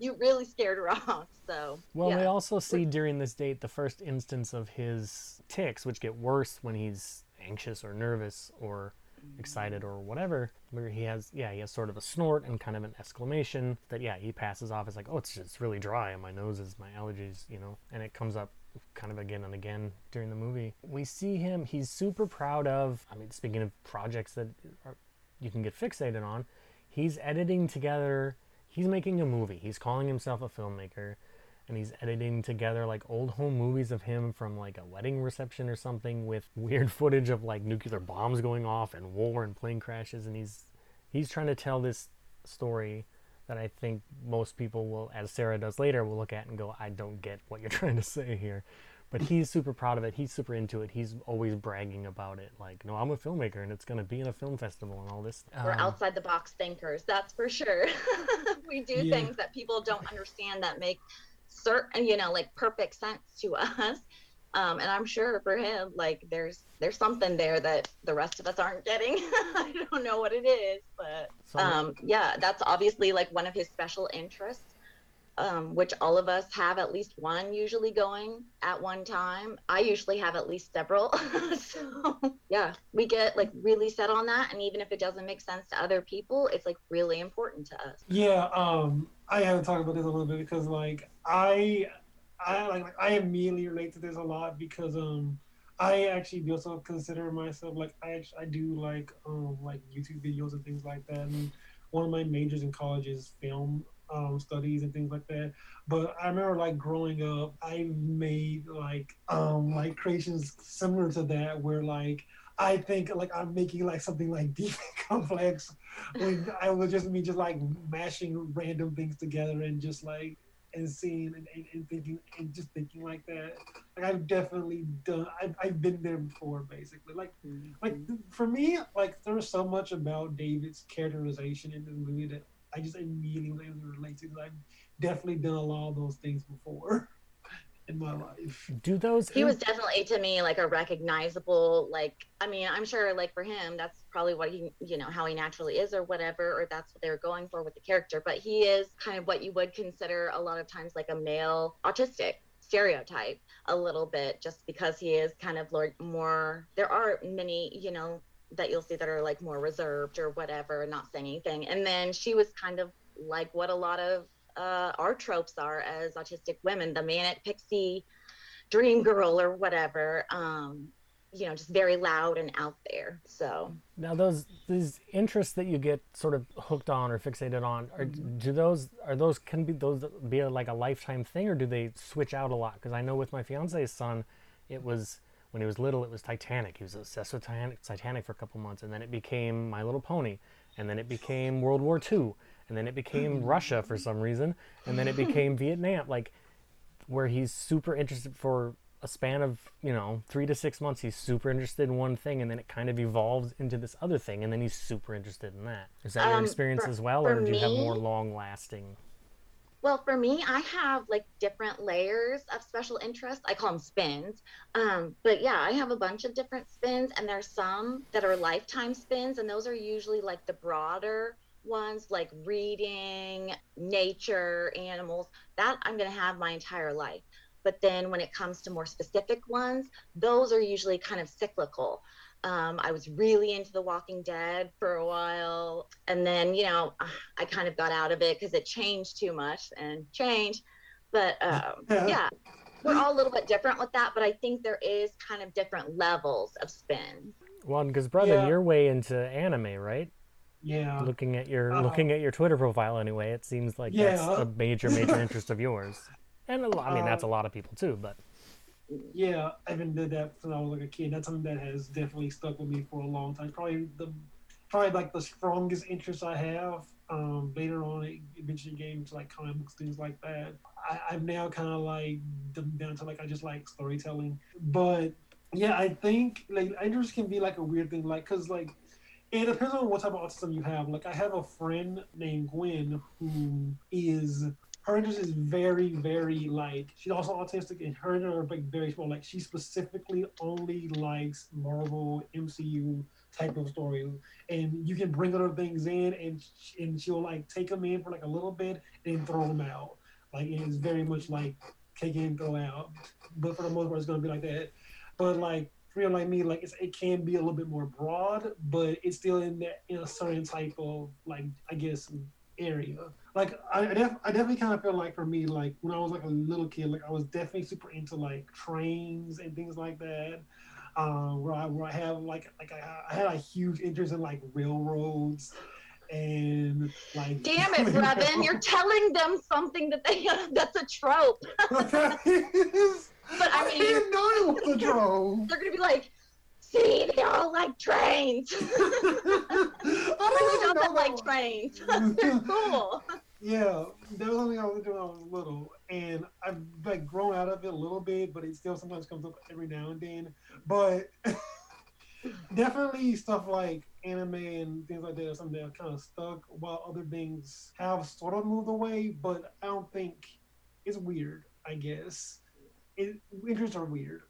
You really scared her off. So, well, yeah. We also see during this date the first instance of his tics, which get worse when he's anxious or nervous or excited or whatever, where he has yeah he has sort of a snort and kind of an exclamation that yeah he passes off as like, oh, it's just really dry and my nose is my allergies, you know, and it comes up kind of again and again during the movie. We see him, he's super proud of, I mean, speaking of projects that are, you can get fixated on, he's editing together, he's making a movie, he's calling himself a filmmaker, and he's editing together like old home movies of him from like a wedding reception or something with weird footage of like nuclear bombs going off and war and plane crashes, and he's he's trying to tell this story that I think most people will, as Sarah does later, will look at and go, I don't get what you're trying to say here. But he's super proud of it, he's super into it, he's always bragging about it, like, no, I'm a filmmaker and it's going to be in a film festival and all this. We're um, outside the box thinkers, that's for sure. We do yeah. things that people don't understand that make certain, you know, like perfect sense to us, um and I'm sure for him, like there's there's something there that the rest of us aren't getting. I don't know what it is, but um yeah that's obviously like one of his special interests, um, which all of us have at least one usually going at one time. I usually have at least several. So yeah, we get like really set on that. And even if it doesn't make sense to other people, it's like really important to us. Yeah. Um, I had to talk about this a little bit because like I, I like I immediately relate to this a lot because um I actually also consider myself like I actually, I do like um like YouTube videos and things like that, and one of my majors in college is film um studies and things like that. But I remember like growing up I made like um like creations similar to that where like I think like I'm making like something like deep and complex when I was just me just like mashing random things together and just like and seeing and, and, and thinking and just thinking like that. Like I've definitely done, I've, I've been there before basically. Like, mm-hmm. like for me, like there's so much about David's characterization in this movie that I just immediately was able to relate to. I've definitely done a lot of those things before in my life. Do those? He was definitely to me like a recognizable, like, I mean, I'm sure like for him, that's probably what he, you know, how he naturally is or whatever, or that's what they were going for with the character. But he is kind of what you would consider a lot of times like a male autistic stereotype a little bit, just because he is kind of more, there are many, you know, that you'll see that are like more reserved or whatever, not saying anything. And then she was kind of like what a lot of uh our tropes are as autistic women, the manic pixie dream girl or whatever, um you know, just very loud and out there. So now those these interests that you get sort of hooked on or fixated on, are do those are those can be those be a, like a lifetime thing, or do they switch out a lot? Because I know with my fiance's son, it was when he was little, it was Titanic. He was obsessed with Titanic, Titanic for a couple months, and then it became My Little Pony, and then it became World War Two, and then it became Russia for some reason, and then it became Vietnam, like where he's super interested for a span of, you know, three to six months, he's super interested in one thing, and then it kind of evolves into this other thing, and then he's super interested in that. Is that um, your experience for, as well, or do you me, have more long-lasting? Well, for me, I have like different layers of special interest. I call them spins. Um, but yeah, I have a bunch of different spins, and there's some that are lifetime spins, and those are usually like the broader ones, like reading, nature, animals, that I'm going to have my entire life. But then when it comes to more specific ones, those are usually kind of cyclical. Um, I was really into The Walking Dead for a while. And then, you know, I kind of got out of it because it changed too much and changed. But um, yeah. yeah, we're all a little bit different with that. But I think there is kind of different levels of spin. Well, because brother, yeah. You're way into anime, right? Yeah. Looking at your uh, looking at your Twitter profile anyway, it seems like yeah. that's a major, major interest of yours. And a lot, I mean, that's a lot of people too, but. Yeah, I've been did that since I was like a kid. That's something that has definitely stuck with me for a long time. Probably the, probably like the strongest interest I have. Um, later on, it eventually came to like comic books, things like that. I, I'm now kind of like down to like I just like storytelling. But yeah, I think like interest can be like a weird thing, like because like it depends on what type of autism you have. Like I have a friend named Gwen who is. Her interest is very, very like, she's also autistic, and her interest is like very small. Like she specifically only likes Marvel M C U type of stories. And you can bring other things in and and she'll like take them in for like a little bit and throw them out. Like it's very much like take in, throw out. But for the most part, it's gonna be like that. But like for you like me, like it's, it can be a little bit more broad, but it's still in that in a certain type of like, I guess, area. Like I, def- I definitely kind of feel like for me, like when I was like a little kid, like I was definitely super into like trains and things like that. Um, where I where I have like like I, I had a huge interest in like railroads and like. Damn it, Brevin! You're telling them something that they that's a trope. That is. But I, I mean, didn't know it was a trope. They're gonna be like. See, they all like trains. I don't know like trains. They're cool. Yeah, that was something I was doing when I was little, and I've like grown out of it a little bit, but it still sometimes comes up every now and then. But definitely stuff like anime and things like that are something that kind of stuck, while other things have sort of moved away. But I don't think it's weird. I guess it, interests are weird.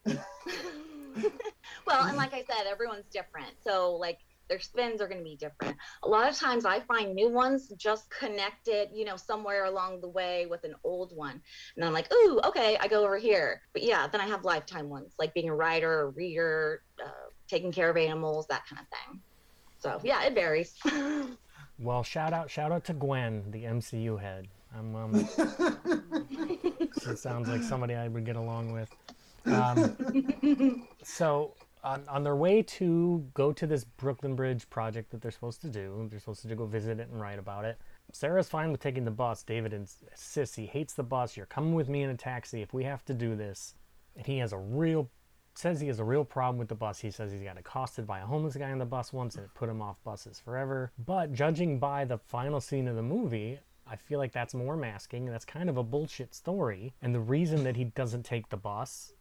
Well, and like I said, everyone's different. So like their spins are going to be different. A lot of times I find new ones just connected, you know, somewhere along the way with an old one. And I'm like, ooh, okay, I go over here. But yeah, then I have lifetime ones, like being a writer, a reader, uh, taking care of animals, that kind of thing. So yeah, it varies. Well, shout out, shout out to Gwen, the M C U head. I'm, um, she sounds like somebody I would get along with. Um, so on, on their way to go to this Brooklyn Bridge project that they're supposed to do, they're supposed to go visit it and write about it. Sarah's fine with taking the bus. David insists he hates the bus. You're coming with me in a taxi if we have to do this. And he has a real, says he has a real problem with the bus. He says he's got accosted by a homeless guy on the bus once and it put him off buses forever. But judging by the final scene of the movie, I feel like that's more masking. That's kind of a bullshit story. And the reason that he doesn't take the bus,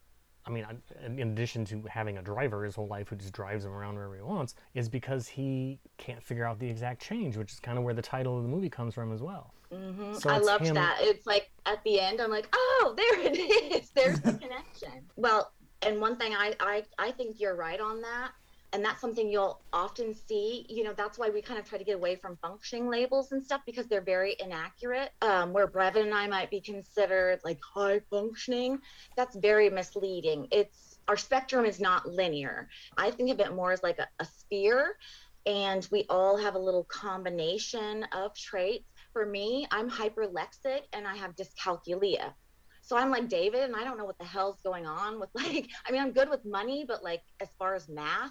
I mean, in addition to having a driver his whole life who just drives him around wherever he wants, is because he can't figure out the exact change, which is kind of where the title of the movie comes from as well. Mm-hmm. So I loved him... that. It's like at the end, I'm like, oh, there it is. There's the connection. Well, and one thing I, I, I think you're right on that. And that's something you'll often see, you know, that's why we kind of try to get away from functioning labels and stuff because they're very inaccurate. Um, where Brevin and I might be considered like high functioning, that's very misleading. It's, our spectrum is not linear. I think of it more as like a, a sphere, and we all have a little combination of traits. For me, I'm hyperlexic and I have dyscalculia. So I'm like David and I don't know what the hell's going on with like, I mean, I'm good with money, but like as far as math,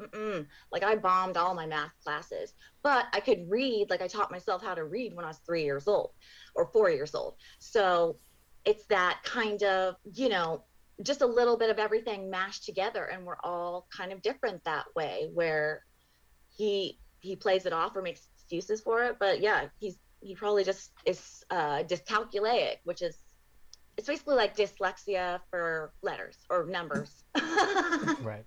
Mm-mm. like I bombed all my math classes, but I could read. Like I taught myself how to read when I was three years old or four years old. So it's that kind of, you know, just a little bit of everything mashed together. And we're all kind of different that way where he, he plays it off or makes excuses for it. But yeah, he's, he probably just is uh, dyscalculic, which is, it's basically like dyslexia for letters or numbers. Right.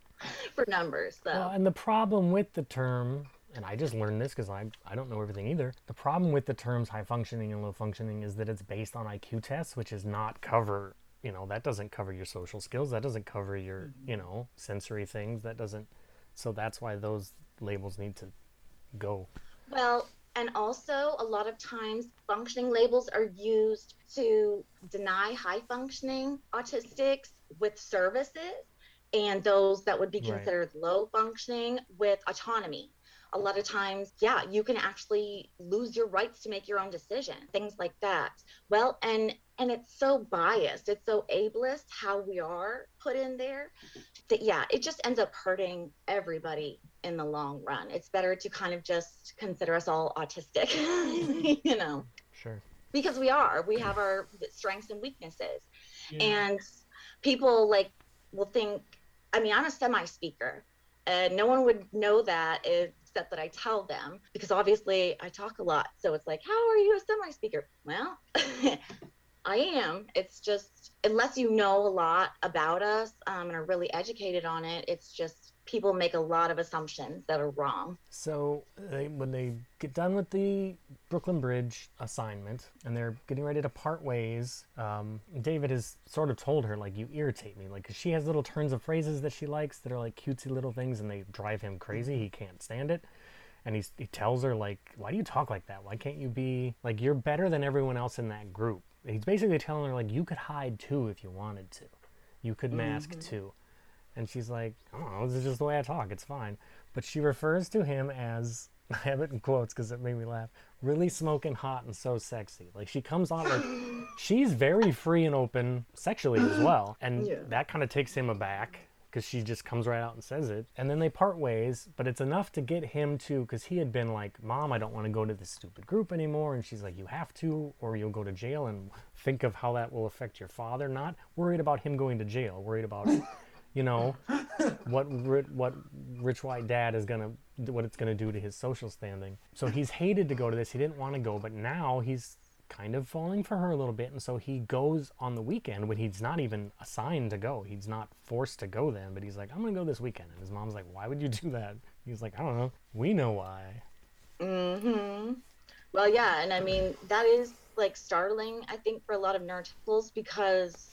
For numbers, though. So. Well, and the problem with the term, and I just learned this because I I don't know everything either. The problem with the terms high functioning and low functioning is that it's based on I Q tests, which is not cover, you know, that doesn't cover your social skills. That doesn't cover your, mm-hmm. you know, sensory things. That doesn't. So that's why those labels need to go. Well, and also a lot of times functioning labels are used to deny high functioning autistics with services. And those that would be considered right. low functioning with autonomy. A lot of times, yeah, you can actually lose your rights to make your own decision, things like that. Well, and and it's so biased, it's so ableist how we are put in there that, yeah, it just ends up hurting everybody in the long run. It's better to kind of just consider us all autistic, you know. Sure. Because we are, we have our strengths and weaknesses. Yeah. And people like will think, I mean, I'm a semi-speaker, and no one would know that except that I tell them, because obviously I talk a lot. So it's like, how are you a semi-speaker? Well, I am. It's just, unless you know a lot about us um, and are really educated on it, it's just people make a lot of assumptions that are wrong. So they, when they get done with the Brooklyn Bridge assignment and they're getting ready to part ways, um, David has sort of told her, like, you irritate me. Like, 'cause she has little turns of phrases that she likes that are like cutesy little things and they drive him crazy. He can't stand it. And he's, he tells her, like, why do you talk like that? Why can't you be, like, you're better than everyone else in that group. He's basically telling her, like, you could hide too if you wanted to. You could mask mm-hmm. too. And she's like, oh, this is just the way I talk. It's fine. But she refers to him as, I have it in quotes because it made me laugh, really smoking hot and so sexy. Like, she comes on, like, she's very free and open sexually as well. And yeah. that kind of takes him aback because she just comes right out and says it. And then they part ways, but it's enough to get him to, because he had been like, Mom, I don't want to go to this stupid group anymore. And she's like, you have to, or you'll go to jail. And think of how that will affect your father. Not worried about him going to jail, worried about you know, what what rich white dad is gonna, what it's gonna do to his social standing. So he's hated to go to this. He didn't want to go, but now he's kind of falling for her a little bit. And so he goes on the weekend when he's not even assigned to go. He's not forced to go then, but he's like, I'm gonna go this weekend. And his mom's like, why would you do that? He's like, I don't know. We know why. Mm-hmm. Well, yeah, and I mean, that is like startling, I think, for a lot of neurotypicals because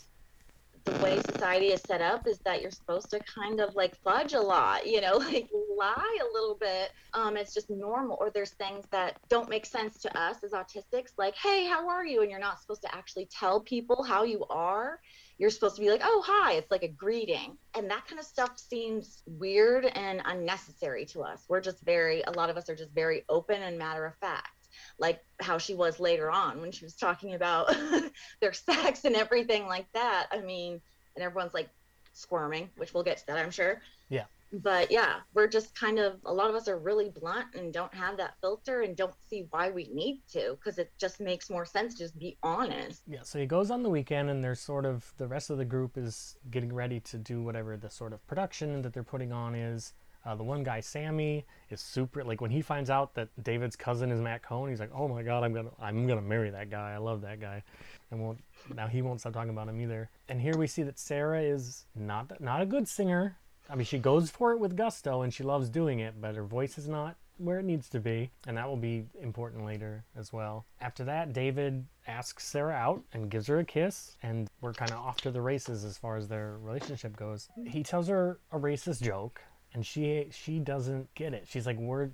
the way society is set up is that you're supposed to kind of like fudge a lot, you know, like lie a little bit. Um, it's just normal. Or there's things that don't make sense to us as autistics, like, hey, how are you? And you're not supposed to actually tell people how you are. You're supposed to be like, oh, hi. It's like a greeting. And that kind of stuff seems weird and unnecessary to us. We're just very, a lot of us are just very open and matter of fact. Like how she was later on when she was talking about their sex and everything like that. I mean, and everyone's like squirming, which we'll get to that, I'm sure. Yeah. But yeah, we're just kind of, a lot of us are really blunt and don't have that filter and don't see why we need to, because it just makes more sense to just be honest. Yeah, so he goes on the weekend and there's sort of, the rest of the group is getting ready to do whatever the sort of production that they're putting on is. Uh, the one guy, Sammy, is super, like when he finds out that David's cousin is Matt Cohen, he's like, oh my God, I'm gonna I'm gonna marry that guy. I love that guy. And won't, now he won't stop talking about him either. And here we see that Sarah is not not a good singer. I mean, she goes for it with gusto and she loves doing it, but her voice is not where it needs to be. And that will be important later as well. After that, David asks Sarah out and gives her a kiss, and we're kind of off to the races as far as their relationship goes. He tells her a racist joke. And she she doesn't get it. She's like, we're,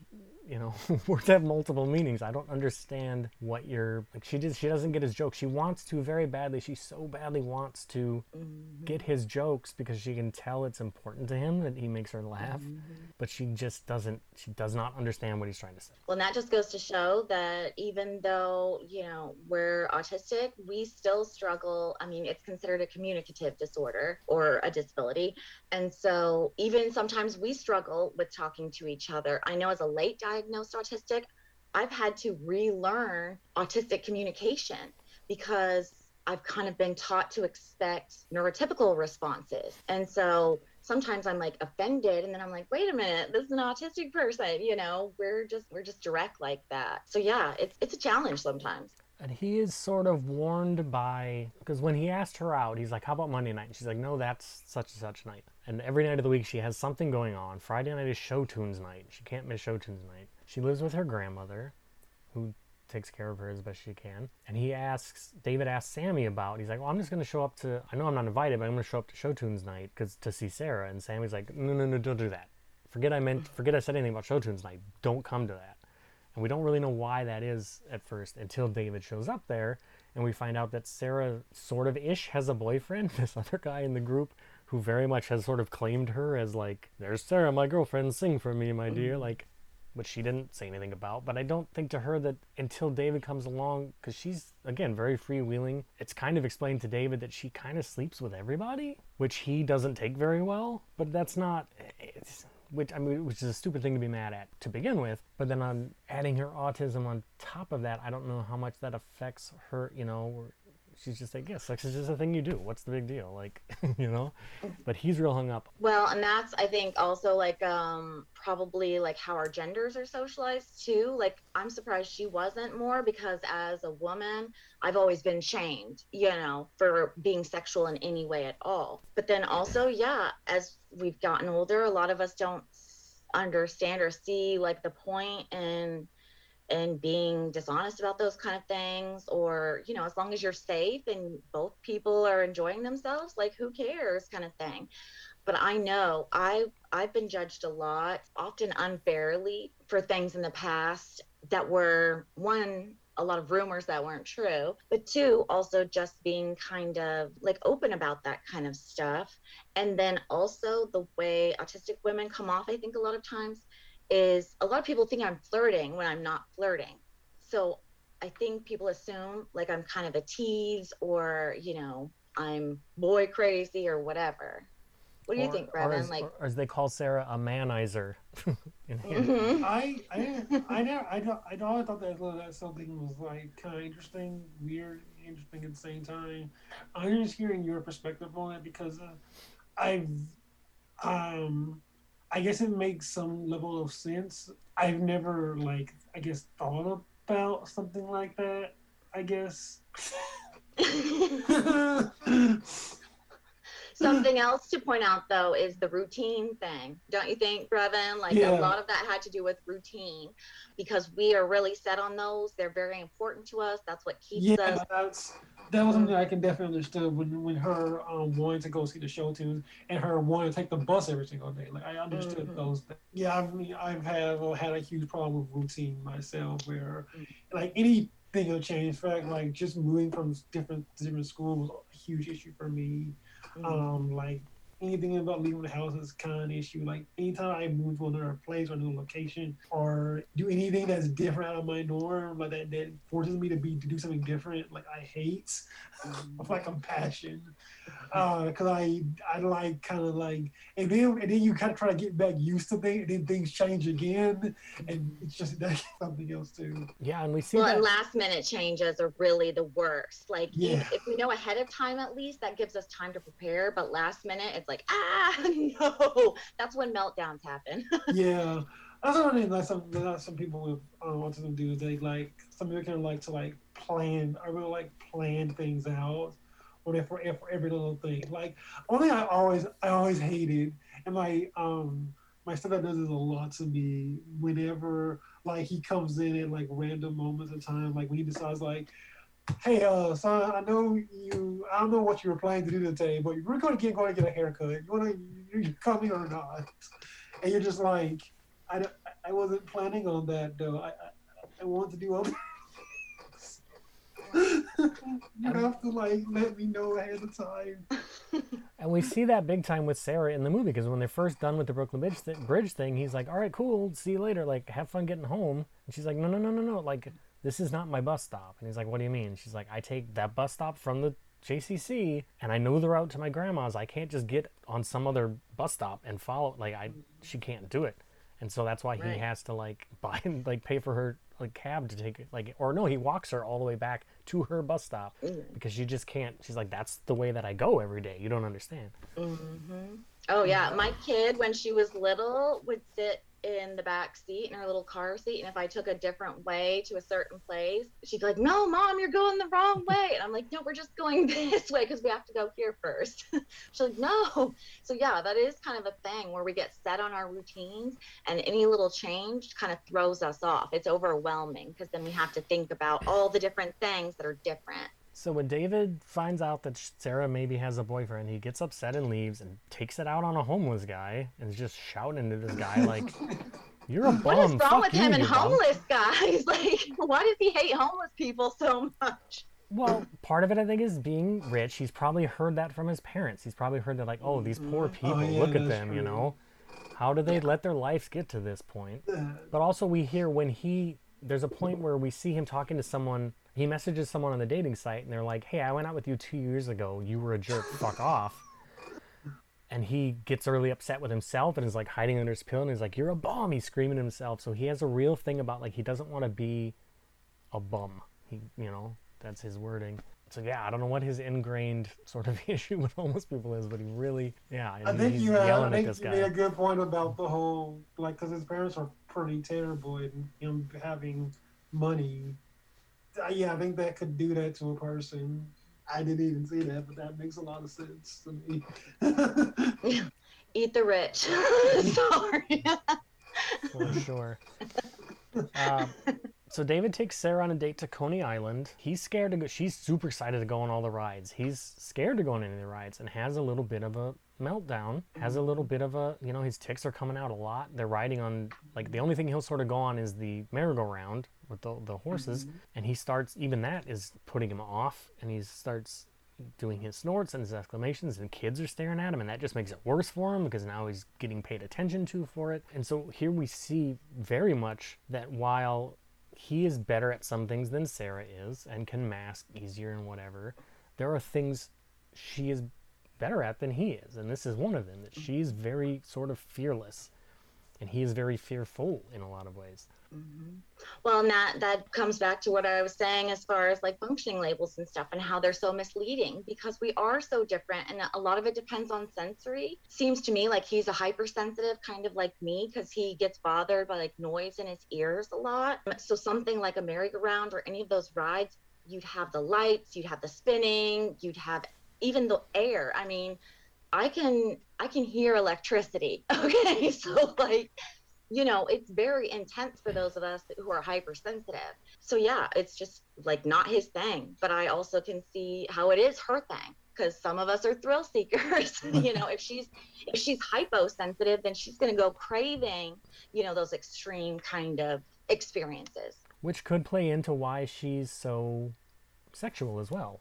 you know, words have multiple meanings. I don't understand what you're, like she, did, she doesn't get his joke. She wants to very badly. She so badly wants to mm-hmm. get his jokes because she can tell it's important to him that he makes her laugh. Mm-hmm. But she just doesn't, she does not understand what he's trying to say. Well, and that just goes to show that even though, you know, we're autistic, we still struggle. I mean, it's considered a communicative disorder or a disability. And so even sometimes we We struggle with talking to each other. I know as a late diagnosed autistic, I've had to relearn autistic communication because I've kind of been taught to expect neurotypical responses. And so sometimes I'm like offended and then I'm like, wait a minute, this is an autistic person, you know, we're just we're just direct like that. So yeah, it's it's a challenge sometimes. And he is sort of warned by, because when he asked her out, he's like, how about Monday night? And she's like, no, that's such and such night. And every night of the week, she has something going on. Friday night is show tunes night. She can't miss show tunes night. She lives with her grandmother, who takes care of her as best she can. And he asks, David asks Sammy about, he's like, well, I'm just going to show up to, I know I'm not invited, but I'm going to show up to show tunes night because to see Sarah. And Sammy's like, no, no, no, don't do that. Forget I meant, forget I said anything about show tunes night. Don't come to that. And we don't really know why that is at first until David shows up there and we find out that Sarah sort of ish has a boyfriend, this other guy in the group who very much has sort of claimed her as like, there's Sarah, my girlfriend, sing for me, my dear, like, which she didn't say anything about. But I don't think to her that until David comes along, because she's, again, very freewheeling, it's kind of explained to David that she kind of sleeps with everybody, which he doesn't take very well, but that's not... It's, Which I mean, which is a stupid thing to be mad at to begin with. But then on adding her autism on top of that, I don't know how much that affects her. You know, she's just like, yeah, sex is just a thing you do. What's the big deal? Like, you know. But he's real hung up. Well, and that's I think also like um, probably like how our genders are socialized too. Like I'm surprised she wasn't more because as a woman, I've always been shamed, you know, for being sexual in any way at all. But then also, yeah, as we've gotten older, a lot of us don't understand or see like the point in and being dishonest about those kind of things, or, you know, as long as you're safe and both people are enjoying themselves, like who cares kind of thing. But I know I I've been judged a lot, often unfairly, for things in the past that were, one, a lot of rumors that weren't true, but two, also just being kind of like open about that kind of stuff. And then also the way autistic women come off, I think a lot of times, is a lot of people think I'm flirting when I'm not flirting. So I think people assume like I'm kind of a tease or, you know, I'm boy crazy or whatever. What do you or, think, Brevin? Or as, like, or as they call Sarah, a manizer. mm-hmm. I, I, I, never, I, don't, I don't I thought that, that something was like kind of interesting, weird, interesting at the same time. I'm just hearing your perspective on it because uh, I've, um, I guess it makes some level of sense. I've never like, I guess, thought about something like that. I guess. Something else to point out, though, is the routine thing. Don't you think, Brevin? Like yeah. a lot of that had to do with routine, because we are really set on those. They're very important to us. That's what keeps yeah, us. That's, that was something I can definitely understand when, when her um, wanting to go see the show too, and her wanting to take the bus every single day. Like I understood mm-hmm. those things. Yeah, I mean, I've had, had a huge problem with routine myself, where mm-hmm. like any thing of change, in fact, like just moving from different different schools was a huge issue for me. Um, like anything about leaving the house is kind of an issue. Like anytime I move to another place or a new location or do anything that's different out of my norm, like that, that forces me to be to do something different. Like I hate with my compassion, because uh, I I like kind of like and then and then you kind of try to get back used to things, and then things change again, and it's just that's something else too. Yeah, and we see well, that. And last minute changes are really the worst. Like yeah. if, if we know ahead of time, at least that gives us time to prepare. But last minute, it's like ah no, that's when meltdowns happen. yeah. That's something like some that some people with um, autism do. They like some people kind of like to like plan. I really like plan things out, or they for, for every little thing. Like only I always I always hated, and my um my stepdad does this a lot to me. Whenever like he comes in at like random moments in time, like when he decides like, hey, uh, son, I know you. I don't know what you were planning to do today, but we're going to get going to get a haircut. You want to you coming or not? And you're just like. I, I wasn't planning on that though. I I, I want to do other things. You have to like let me know ahead of time. And we see that big time with Sarah in the movie, because when they're first done with the Brooklyn Bridge, th- bridge thing, he's like, "All right, cool, see you later. Like, have fun getting home." And she's like, "No, no, no, no, no. Like, this is not my bus stop." And he's like, "What do you mean?" She's like, "I take that bus stop from the J C C, and I know the route to my grandma's. I can't just get on some other bus stop and follow. Like, I she can't do it." And so that's why he right. has to like buy like pay for her like cab to take like or no he walks her all the way back to her bus stop mm. because she just can't. She's like, that's the way that I go every day. You don't understand. Mm-hmm. Oh yeah, my kid when she was little would sit in the back seat in her little car seat, and if I took a different way to a certain place, she'd be like, "No, mom, you're going the wrong way," and I'm like, "No, we're just going this way because we have to go here first." She's like, "No." So yeah, that is kind of a thing where we get set on our routines, and any little change kind of throws us off. It's overwhelming because then we have to think about all the different things that are different. So when David finds out that Sarah maybe has a boyfriend, he gets upset and leaves and takes it out on a homeless guy and is just shouting into this guy like, "You're a bum. What is wrong Fuck with you, him and homeless bum. guys? Like, why does he hate homeless people so much?" Well, part of it, I think, is being rich. He's probably heard that from his parents. He's probably heard that, like, "Oh, these poor people, oh, yeah, look at them, true. you know. How do they let their lives get to this point?" But also we hear when he, there's a point where we see him talking to someone. He messages someone on the dating site, and they're like, "Hey, I went out with you two years ago. You were a jerk. Fuck off." And he gets really upset with himself and is like hiding under his pillow, and he's like, "You're a bum." He's screaming at himself. So he has a real thing about like he doesn't want to be a bum. He, you know, that's his wording. So yeah, I don't know what his ingrained sort of issue with homeless people is, but he really, yeah, I think he's you had, yelling I think at this you guy. Made a good point about the whole like because his parents are pretty terrible at him having money. Yeah, I think that could do that to a person. I didn't even see that, but that makes a lot of sense to me. Eat the rich. Sorry. For sure. Uh, so David takes Sarah on a date to Coney Island. He's scared to go. She's super excited to go on all the rides. He's scared to go on any of the rides and has a little bit of a meltdown. Has a little bit of a, you know, his tics are coming out a lot. They're riding on, like, the only thing he'll sort of go on is the merry-go-round with the, the horses, mm-hmm. and he starts, even that is putting him off, and he starts doing his snorts and his exclamations, and kids are staring at him, and that just makes it worse for him because now he's getting paid attention to for it. And so here we see very much that while he is better at some things than Sarah is and can mask easier and whatever, there are things she is better at than he is, and this is one of them, that she's very sort of fearless. And he is very fearful in a lot of ways. Mm-hmm. Well, and that, that comes back to what I was saying as far as like functioning labels and stuff and how they're so misleading because we are so different. And a lot of it depends on sensory. Seems to me like he's a hypersensitive kind of like me because he gets bothered by like noise in his ears a lot. So something like a merry-go-round or any of those rides, you'd have the lights, you'd have the spinning, you'd have even the air. I mean, I can I can hear electricity. Okay, so like, you know, it's very intense for those of us who are hypersensitive. So yeah, it's just like not his thing. But I also can see how it is her thing, because some of us are thrill seekers. You know, if she's if she's hyposensitive, then she's going to go craving, you know, those extreme kind of experiences. Which could play into why she's so sexual as well.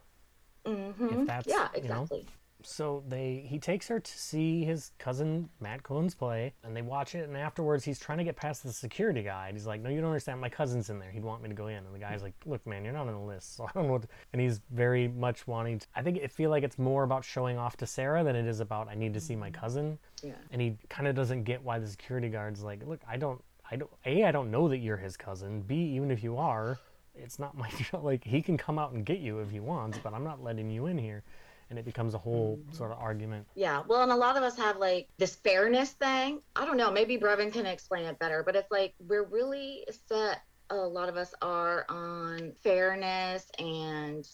Mm-hmm. If that's, yeah, exactly. You know, so they he takes her to see his cousin Matt Cohen's play, and they watch it, and afterwards he's trying to get past the security guy, and he's like, no, you don't understand, my cousin's in there, he'd want me to go in. And the guy's like, look man, you're not on the list, so I don't know what to... And he's very much wanting to... I think I feel like it's more about showing off to Sarah than it is about I need to see my cousin. Yeah. And he kind of doesn't get why the security guard's like, look, I don't I don't A I don't know that you're his cousin, B even if you are, it's not my job. Like, he can come out and get you if he wants, but I'm not letting you in here. And it becomes a whole sort of argument. Yeah, well, and a lot of us have, like, this fairness thing. I don't know, maybe Brevin can explain it better, but it's like we're really set, a lot of us are, on fairness and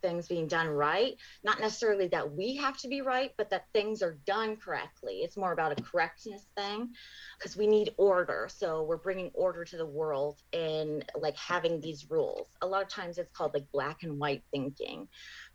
things being done right. Not necessarily that we have to be right, but that things are done correctly. It's more about a correctness thing, because we need order. So we're bringing order to the world in, like, having these rules. A lot of times it's called, like, black and white thinking.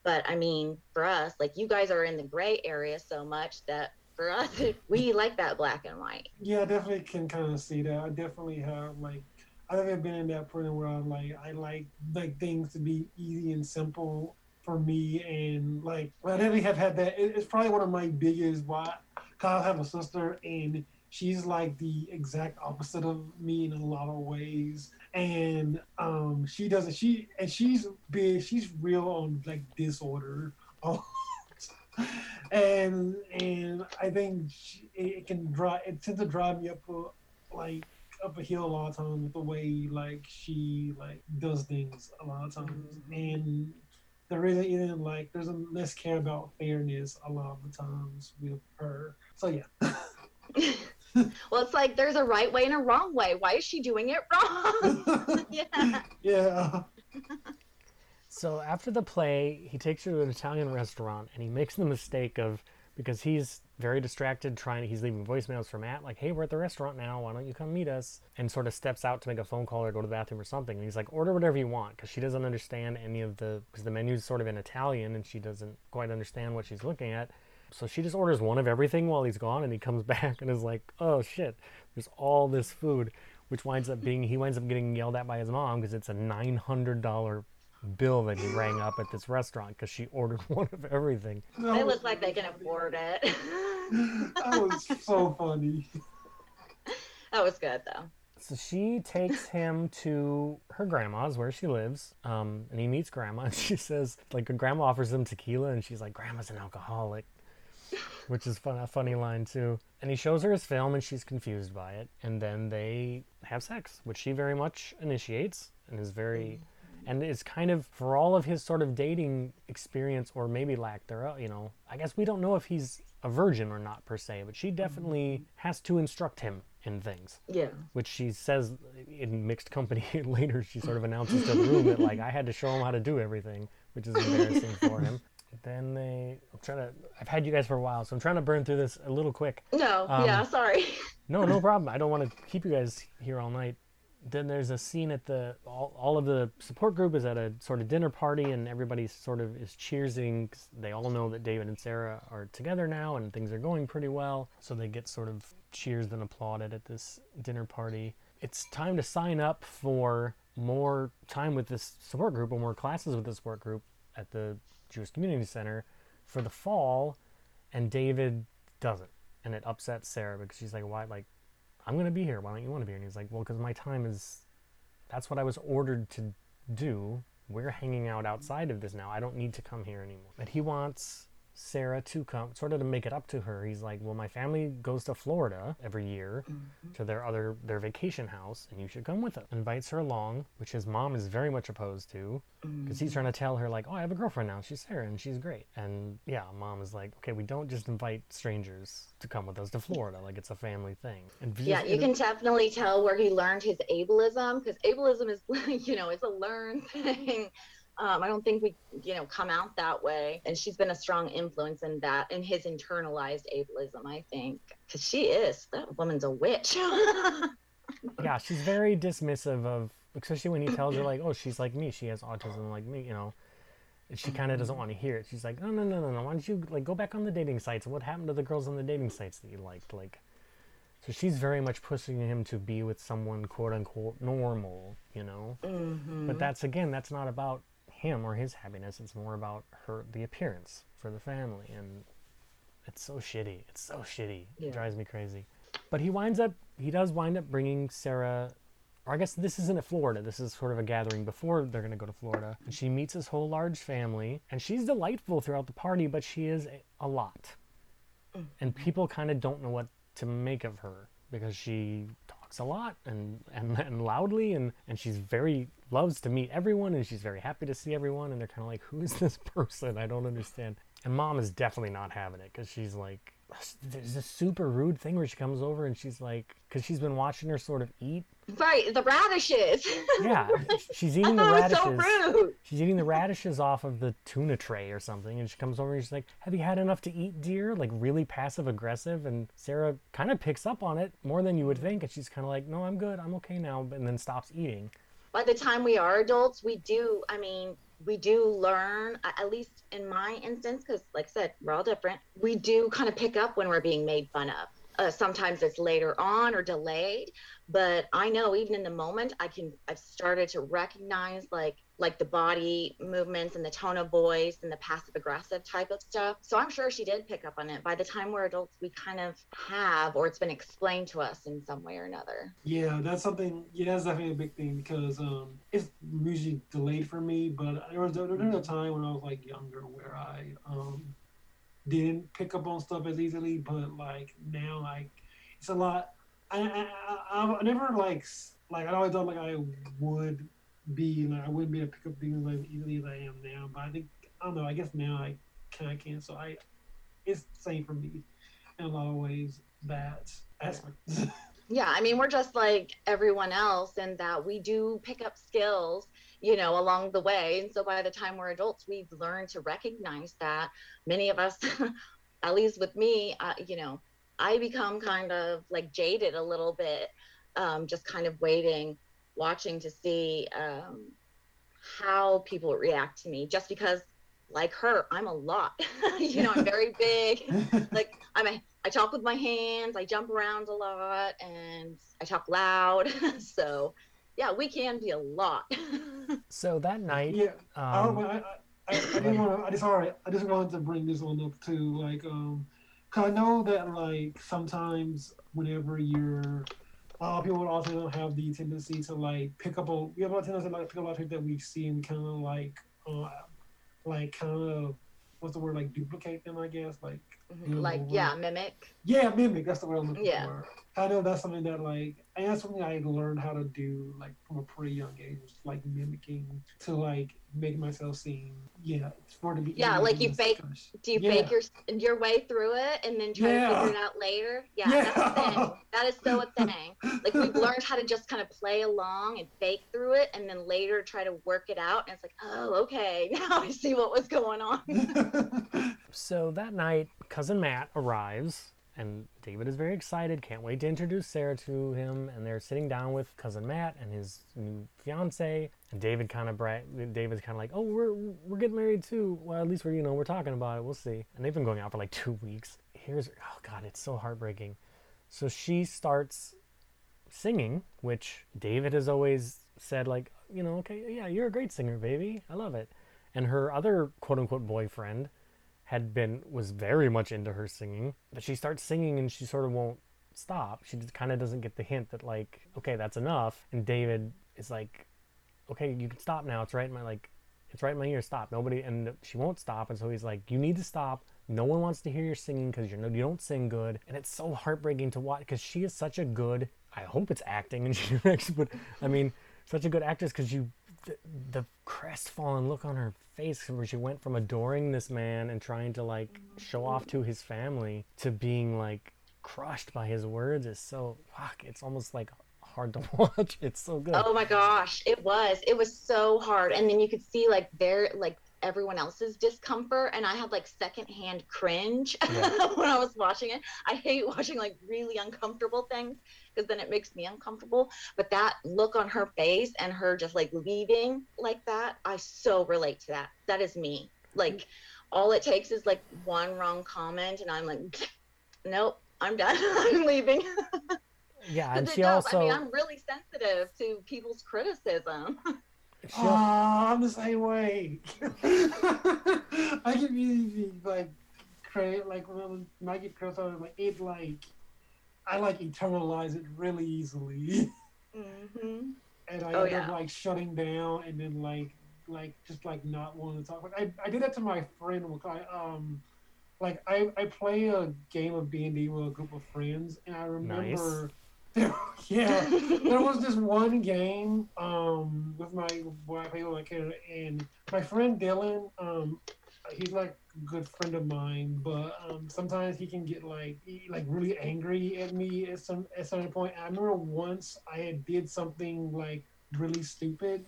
But I mean, for us, like, you guys are in the gray area so much that for us, we like that black and white. Yeah, I definitely can kind of see that. I definitely have, like, I've never been in that point where I'm like, I like like things to be easy and simple for me. And like, I definitely have had that. It's probably one of my biggest why, because I have a sister and she's like the exact opposite of me in a lot of ways. And um, she doesn't, she, and she's big, she's real on like disorder. and and I think she, it can drive, it tends to drive me up a, like up a hill a lot of times with the way like she like does things a lot of times. And there isn't even like, there's a less care about fairness a lot of the times with her. So yeah. Well, it's like there's a right way and a wrong way. Why is she doing it wrong? Yeah. Yeah. So after the play, he takes her to an Italian restaurant, and he makes the mistake of, because he's very distracted trying to, he's leaving voicemails for Matt, like, hey, we're at the restaurant now, why don't you come meet us? And sort of steps out to make a phone call or go to the bathroom or something. And he's like, order whatever you want, because she doesn't understand any of the, because the menu's sort of in Italian, and she doesn't quite understand what she's looking at. So she just orders one of everything while he's gone, and he comes back and is like, oh shit, there's all this food, which winds up being, he winds up getting yelled at by his mom because it's a nine hundred dollars bill that he rang up at this restaurant because she ordered one of everything. They look like they can afford it. That was so funny. That was good though. So she takes him to her grandma's, where she lives, um, and he meets grandma, and she says, like, her grandma offers him tequila, and she's like, grandma's an alcoholic. Which is fun, a funny line too. And he shows her his film, and she's confused by it. And then they have sex, which she very much initiates, and is very, and is kind of, for all of his sort of dating experience, or maybe lack thereof, you know, I guess we don't know if he's a virgin or not per se, but she definitely has to instruct him in things. Yeah. Which she says in mixed company later, she sort of announces to the room that, like, I had to show him how to do everything, which is embarrassing for him. Then they, I'm trying to, I've had you guys for a while, so I'm trying to burn through this a little quick. No, um, yeah, sorry. no, no problem. I don't want to keep you guys here all night. Then there's a scene at the, all, all of the support group is at a sort of dinner party, and everybody sort of is cheersing. They all know that David and Sarah are together now, and things are going pretty well. So they get sort of cheersed and applauded at this dinner party. It's time to sign up for more time with this support group, or more classes with this support group at the Jewish Community Center for the fall, and David doesn't, and it upsets Sarah because she's like, why, like, I'm gonna be here, why don't you want to be here? And he's like, well, because my time is, that's what I was ordered to do, we're hanging out outside of this now, I don't need to come here anymore. But he wants Sarah to come, sort of to make it up to her. He's like, well, my family goes to Florida every year, mm-hmm. to their other their vacation house, and you should come with them. Invites her along, which his mom is very much opposed to, because mm-hmm. he's trying to tell her, like, oh, I have a girlfriend now, she's Sarah and she's great. And yeah, mom is like, okay, we don't just invite strangers to come with us to Florida, like, it's a family thing. And yeah, you can definitely tell where he learned his ableism, because ableism is, you know, it's a learned thing Um, I don't think we, you know, come out that way. And she's been a strong influence in that, in his internalized ableism, I think, because she is, that woman's a witch. Yeah, she's very dismissive of, especially when he tells her, like, oh, she's like me, she has autism like me, you know. And she kind of doesn't want to hear it. She's like, no, no, no, no, no. Why don't you, like, go back on the dating sites? What happened to the girls on the dating sites that you liked? Like, so she's very much pushing him to be with someone, quote unquote, normal, you know. Mm-hmm. But that's, again, that's not about him or his happiness. It's more about her, the appearance for the family. And it's so shitty. It's so shitty. Yeah. It drives me crazy. But he winds up, he does wind up bringing Sarah. Or I guess this isn't at Florida. This is sort of a gathering before they're going to go to Florida. And she meets this whole large family, and she's delightful throughout the party, but she is a, a lot. And people kind of don't know what to make of her because she talks a lot and, and, and loudly, and, and she's very, loves to meet everyone, and she's very happy to see everyone, and they're kind of like, who is this person? I don't understand. And Mom is definitely not having it because she's like, there's this super rude thing where she comes over and she's like, because she's been watching her sort of eat. Right, the radishes. Yeah, she's eating the oh, radishes. So rude. She's eating the radishes off of the tuna tray or something, and she comes over and she's like, "Have you had enough to eat, dear?" Like really passive aggressive, and Sarah kind of picks up on it more than you would think, and she's kind of like, "No, I'm good, I'm okay now," and then stops eating. By the time we are adults, we do. I mean. We do learn, at least in my instance, because like I said, we're all different. We do kind of pick up when we're being made fun of. Uh, sometimes it's later on or delayed, but I know even in the moment, I can. I've started to recognize like like the body movements and the tone of voice and the passive aggressive type of stuff. So I'm sure she did pick up on it. By the time we're adults, we kind of have, or it's been explained to us in some way or another. Yeah, that's something. Yeah, that's definitely a big thing because um, it's usually delayed for me. But there was there was a time when I was like younger where I. Um, didn't pick up on stuff as easily, but like now, like it's a lot. I I, I, I never like like I always thought like I would be like I wouldn't be able to pick up things as easily as I am now. But I think I don't know. I guess now I kind of can. So I, it's the same for me in a lot of ways. That aspect. Yeah. Yeah, I mean we're just like everyone else in that we do pick up skills. You know, along the way. And so by the time we're adults, we've learned to recognize that many of us, at least with me, uh, you know, I become kind of like jaded a little bit, um, just kind of waiting, watching to see um, how people react to me just because like her, I'm a lot, you know, I'm very big. Like I'm a, I talk with my hands, I jump around a lot and I talk loud. So yeah, we can be a lot. So that night, yeah, um, I, I, I, I didn't want to. I just all right. I just wanted to bring this one up too, like, um, cause I know that like sometimes whenever you're, a lot of people also have the tendency to like pick up on. We have a lot of tendency to like pick up a lot of things that we see and kind of like, uh, like kind of what's the word like duplicate them, I guess, like. Mm-hmm. Like yeah, mimic. Yeah, mimic. That's the word I'm looking yeah. for. I know that's something that like, and that's something I learned how to do like from a pretty young age, like mimicking to like make myself seem yeah, it's more to be yeah, like you fake. Gosh. Do you yeah. fake your your way through it and then try yeah. to figure it out later? Yeah, yeah. That's a thing. That is so a thing. Like we've learned how to just kind of play along and fake through it, and then later try to work it out. And it's like, oh, okay, now I see what was going on. So that night, Cousin Matt arrives. And David is very excited, can't wait to introduce Sarah to him. And they're sitting down with Cousin Matt and his new fiance. And David kind of bra- David's kind of like, oh, we're we're getting married too. Well, at least we're, you know, we're talking about it. We'll see. And they've been going out for like two weeks. Here's, oh God, it's so heartbreaking. So she starts singing, which David has always said like, you know, okay, yeah, you're a great singer, baby. I love it. And her other quote unquote boyfriend had been, was very much into her singing, but she starts singing and she sort of won't stop. She just kind of doesn't get the hint that like, okay, that's enough. And David is like, okay, you can stop now. It's right in my, like, it's right in my ear, stop. Nobody, and she won't stop. And so he's like, you need to stop. No one wants to hear your singing because you know you don't sing good. And it's so heartbreaking to watch because she is such a good, I hope it's acting and she directs, but I mean, such a good actress because you, The, the crestfallen look on her face where she went from adoring this man and trying to like show off to his family to being like crushed by his words is so, fuck, it's almost like hard to watch. It's so good. Oh my gosh, it was. It was so hard. And then you could see like their, like everyone else's discomfort. And I had like secondhand cringe yeah. when I was watching it. I hate watching like really uncomfortable things because then it makes me uncomfortable. But that look on her face and her just like leaving like that, I so relate to that. That is me. Like all it takes is like one wrong comment and I'm like, nope, I'm done. I'm leaving. Yeah, and she does. also. I mean, I'm really sensitive to people's criticism. Oh, I'm the same way. I can really like create like when I get criticism, like it like I like internalize it really easily, mm-hmm. and I oh, end yeah. up like shutting down and then like like just like not wanting to talk. Like I I did that to my friend. I um. Like, I, I play a game of D and D with a group of friends, and I remember, nice. there, yeah, there was this one game um, with my, where I played with my kid, and my friend Dylan, um, he's like a good friend of mine, but um, sometimes he can get like, he, like really angry at me at some at some point. And I remember once I had did something like really stupid,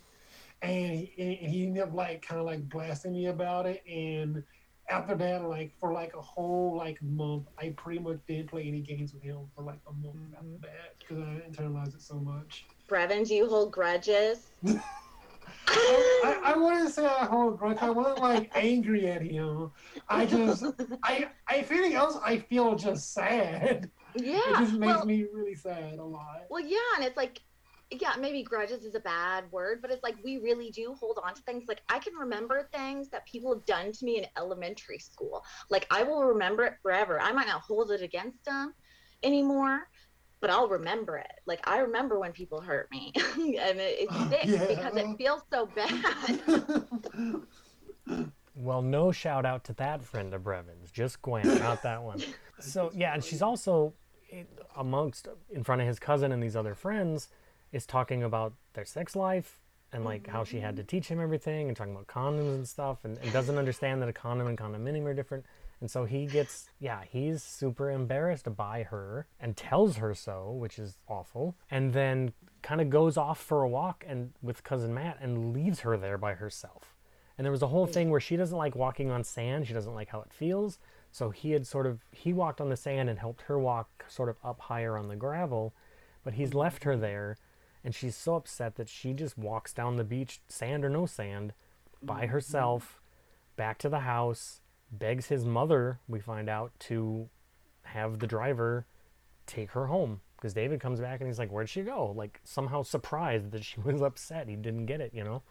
and he, and he ended up like kind of like blasting me about it, and after that, like for like a whole like month, I pretty much didn't play any games with him for like a month mm-hmm. after that because I internalized it so much. Brevin, do you hold grudges? I, I wouldn't say I hold grudges. I wasn't like angry at him. I just, I, I, if anything else, I feel just sad. Yeah, it just makes well, me really sad a lot. Well, yeah, and it's like. Yeah, maybe grudges is a bad word, but it's like we really do hold on to things. Like I can remember things that people have done to me in elementary school. Like I will remember it forever. I might not hold it against them anymore, but I'll remember it. Like I remember when people hurt me and it, it sticks yeah. because it feels so bad. Well, no shout out to that friend of Brevin's, just Gwen, not that one. So yeah, and she's also amongst in front of his cousin and these other friends is talking about their sex life and like mm-hmm. how she had to teach him everything and talking about condoms and stuff and, and doesn't understand that a condom and condominium are different. And so he gets, yeah, he's super embarrassed by her and tells her so, which is awful. And then kind of goes off for a walk and with cousin Matt and leaves her there by herself. And there was a whole thing where she doesn't like walking on sand. She doesn't like how it feels. So he had sort of, he walked on the sand and helped her walk sort of up higher on the gravel, but he's left her there. And she's so upset that she just walks down the beach, sand or no sand, by herself, back to the house, begs his mother, we find out, to have the driver take her home. Because David comes back and he's like, where'd she go? Like, somehow surprised that she was upset. He didn't get it, you know?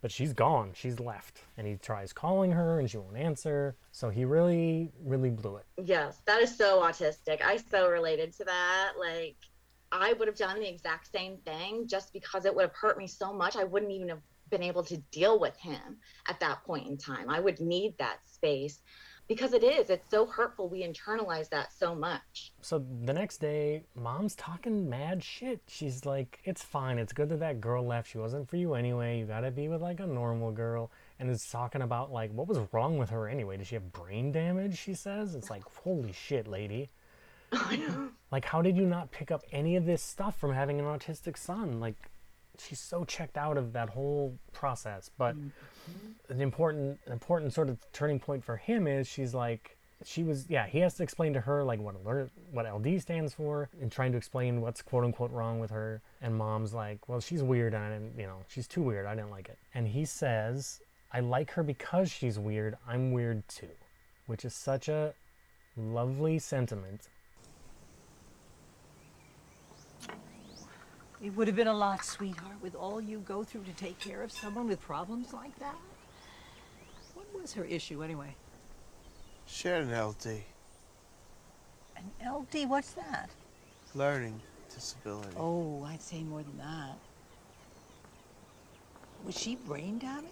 But she's gone. She's left. And he tries calling her and she won't answer. So he really, really blew it. Yes, that is so autistic. I so related to that. Like... I would have done the exact same thing just because it would have hurt me so much. I wouldn't even have been able to deal with him at that point in time. I would need that space because it is, it's so hurtful. We internalize that so much. So the next day, mom's talking mad shit. She's like, it's fine. It's good that that girl left. She wasn't for you anyway. You got to be with like a normal girl. And is talking about like, what was wrong with her anyway? Did she have brain damage? She says, it's like, holy shit, lady. I know. Like, how did you not pick up any of this stuff from having an autistic son? Like, she's so checked out of that whole process. But mm-hmm. an important, important sort of turning point for him is she's like, she was, yeah, he has to explain to her, like, what alert, what L D stands for and trying to explain what's quote unquote wrong with her. And mom's like, well, she's weird. And I didn't, you know, she's too weird. I didn't like it. And he says, I like her because she's weird. I'm weird too, which is such a lovely sentiment. It would have been a lot, sweetheart, with all you go through to take care of someone with problems like that. What was her issue, anyway? She had an L D. An L D? What's that? Learning disability. Oh, I'd say more than that. Was she brain damaged?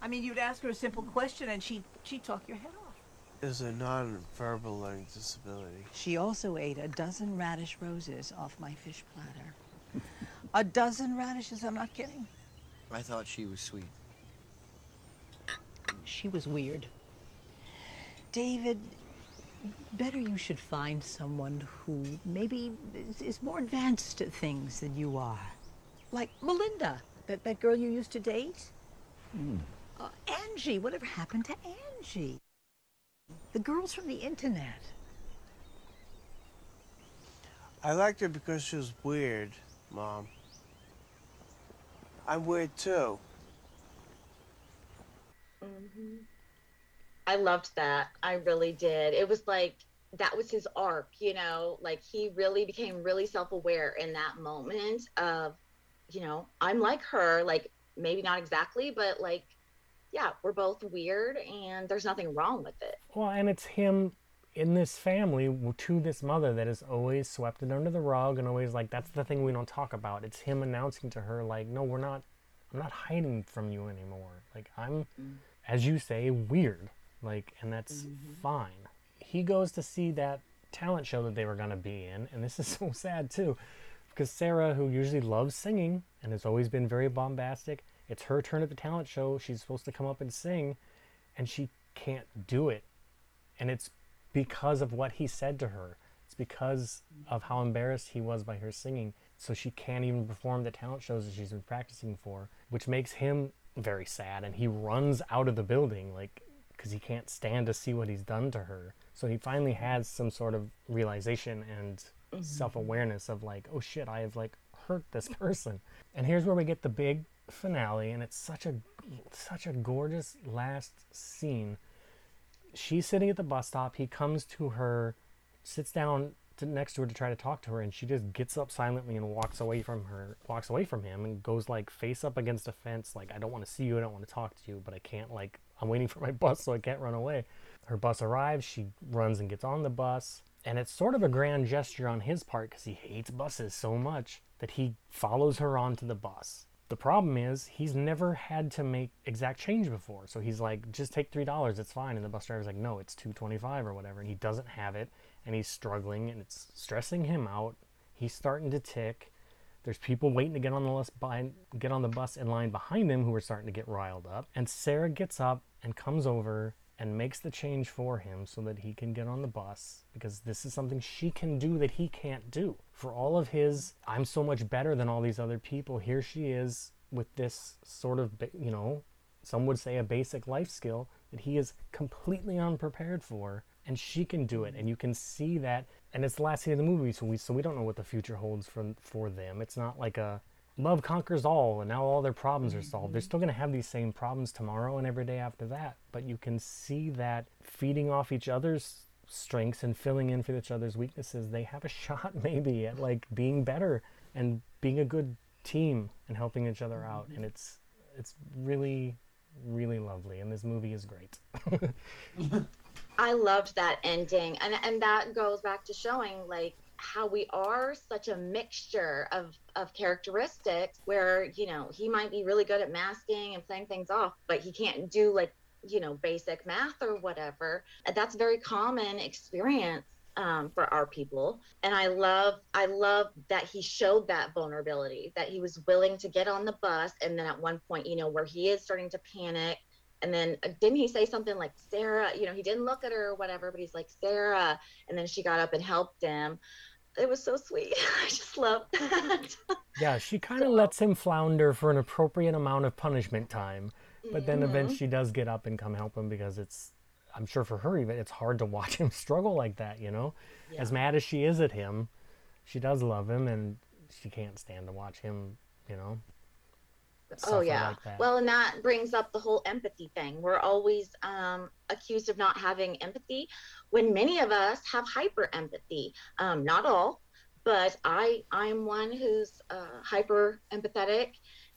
I mean, you'd ask her a simple question and she'd, she'd talk your head off. It was a non-verbal learning disability. She also ate a dozen radish roses off my fish platter. A dozen radishes, I'm not kidding. I thought she was sweet. She was weird. David, better you should find someone who maybe is, is more advanced at things than you are. Like Melinda, that, that girl you used to date. Mm. Uh, Angie, whatever happened to Angie? The girls from the internet. I liked her because she was weird, Mom. I'm weird too. Mm-hmm. I loved that. I really did. It was like, that was his arc, you know? Like, he really became really self-aware in that moment of, you know, I'm like her, like, maybe not exactly, but like, yeah, we're both weird and there's nothing wrong with it. Well, and it's him in this family to this mother that is always swept it under the rug and always like, that's the thing we don't talk about. It's him announcing to her, like, no, we're not, I'm not hiding from you anymore. Like, I'm, mm. as you say, weird. Like, and that's mm-hmm. fine. He goes to see that talent show that they were going to be in. And this is so sad too, because Sarah, who usually loves singing and has always been very bombastic, it's her turn at the talent show. She's supposed to come up and sing, and she can't do it. And it's because of what he said to her. It's because of how embarrassed he was by her singing. So she can't even perform the talent shows that she's been practicing for, which makes him very sad. And he runs out of the building, like, because he can't stand to see what he's done to her. So he finally has some sort of realization and mm-hmm. self-awareness of like, oh shit, I have like hurt this person. And here's where we get the big finale, and it's such a such a gorgeous last scene. She's sitting at the bus stop. He comes to her, sits down to, next to her to try to talk to her, and she just gets up silently and walks away from her, walks away from him, and goes like face up against a fence, like, I don't want to see you, I don't want to talk to you, but I can't, like, I'm waiting for my bus, so I can't run away. Her bus arrives. She runs and gets on the bus. And it's sort of a grand gesture on his part, because he hates buses so much that he follows her onto the bus. The problem is he's never had to make exact change before. So he's like, just take three dollars. It's fine. And the bus driver's like, no, it's two twenty-five or whatever. And he doesn't have it. And he's struggling, and it's stressing him out. He's starting to tick. There's people waiting to get on the bus, by, get on the bus in line behind him who are starting to get riled up. And Sarah gets up and comes over and makes the change for him so that he can get on the bus, because this is something she can do that he can't do. For all of his, I'm so much better than all these other people, here she is with this sort of, you know, some would say a basic life skill that he is completely unprepared for, and she can do it. And you can see that. And it's the last scene of the movie, so we so we don't know what the future holds for, for them. It's not like a love conquers all, and now all their problems are solved. They're still going to have these same problems tomorrow and every day after that. But you can see that feeding off each other's strengths and filling in for each other's weaknesses, they have a shot maybe at like being better and being a good team and helping each other out. And it's it's really, really lovely. And this movie is great. I loved that ending. And and that goes back to showing like how we are such a mixture of, of characteristics where, you know, he might be really good at masking and playing things off, but he can't do like, you know, basic math or whatever. That's a very common experience um, for our people. And I love, I love that he showed that vulnerability, that he was willing to get on the bus. And then at one point, you know, where he is starting to panic, and then didn't he say something like, Sarah, you know, he didn't look at her or whatever, but he's like, Sarah. And then she got up and helped him. It was so sweet. I just loved that. Yeah, she kind of so. lets him flounder for an appropriate amount of punishment time. But then mm-hmm. eventually she does get up and come help him, because it's, I'm sure for her even, it's hard to watch him struggle like that, you know? Yeah. As mad as she is at him, she does love him, and she can't stand to watch him, you know? Oh yeah. Like, well, and that brings up the whole empathy thing. We're always um, accused of not having empathy, when many of us have hyper empathy. Um, not all, but I I'm one who's uh, hyper empathetic,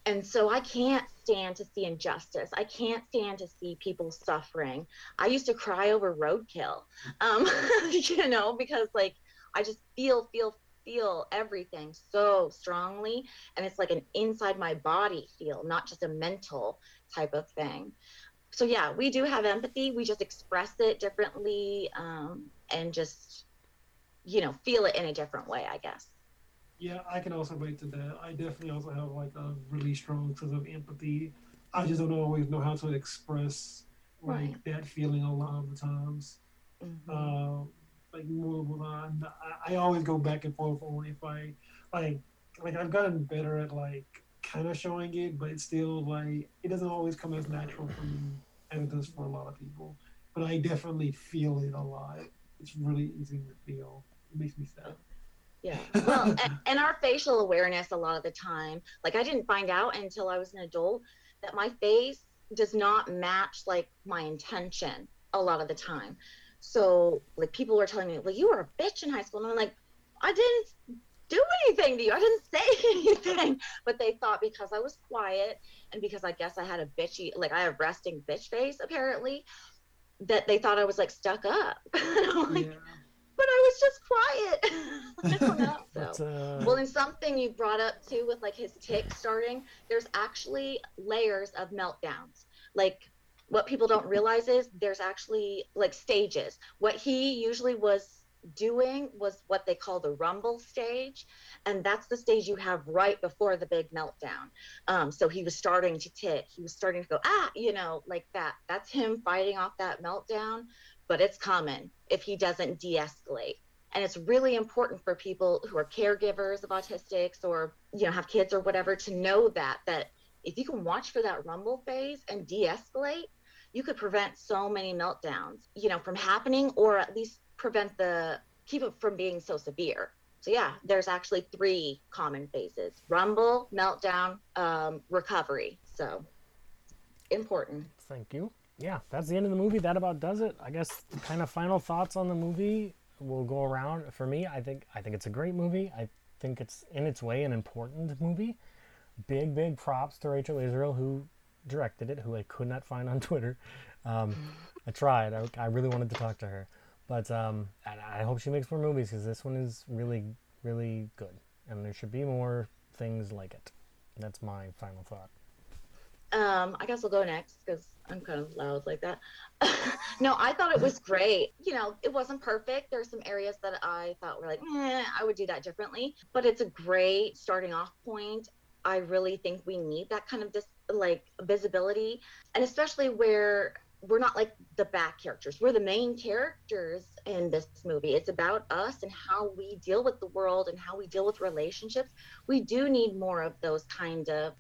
and so I can't stand to see injustice. I can't stand to see people suffering. I used to cry over roadkill, um, you know, because like I just feel feel. feel everything so strongly, and it's like an inside my body feel, not just a mental type of thing. So yeah, we do have empathy, we just express it differently, um, and just, you know, feel it in a different way, I guess. Yeah, I can also relate to that. I definitely also have like a really strong sense of empathy. I just don't always know how to express like right. that feeling a lot of the times. Mm-hmm. Um, like move on. I, I always go back and forth on if I like like I've gotten better at like kind of showing it, but it's still like it doesn't always come as natural for me as it does for a lot of people. But I definitely feel it a lot. It's really easy to feel. It makes me sad. Yeah. Well, and our facial awareness a lot of the time. Like, I didn't find out until I was an adult that my face does not match like my intention a lot of the time. So like people were telling me, well, you were a bitch in high school. And I'm like, I didn't do anything to you. I didn't say anything. But they thought because I was quiet and because I guess I had a bitchy, like I have resting bitch face apparently, that they thought I was like stuck up. And I'm like, yeah. But I was just quiet. I don't know. So. Uh... Well, and something you brought up too with like his tick starting, there's actually layers of meltdowns. Like what people don't realize is there's actually like stages. What he usually was doing was what they call the rumble stage. And that's the stage you have right before the big meltdown. Um, so he was starting to tick. He was starting to go, ah, you know, like that. That's him fighting off that meltdown. But it's common if he doesn't de-escalate. And it's really important for people who are caregivers of autistics or, you know, have kids or whatever to know that, that if you can watch for that rumble phase and de-escalate, you could prevent so many meltdowns, you know, from happening, or at least prevent the, keep it from being so severe. So yeah, there's actually three common phases: rumble, meltdown, um, recovery. So important. Thank you. Yeah, that's the end of the movie. That about does it. I guess kind of final thoughts on the movie will go around. For me, I think I think it's a great movie. I think it's in its way an important movie. Big, big props to Rachel Israel, who directed it, who I could not find on Twitter. Um, I tried. I, I really wanted to talk to her. But um, I hope she makes more movies, because this one is really, really good. And there should be more things like it. That's my final thought. Um, I guess I'll go next because I'm kind of loud like that. No, I thought it was great. You know, it wasn't perfect. There's some areas that I thought were like, eh, I would do that differently. But it's a great starting off point. I really think we need that kind of dis- like visibility. And especially where we're not like the back characters. We're the main characters in this movie. It's about us and how we deal with the world and how we deal with relationships. We do need more of those kind of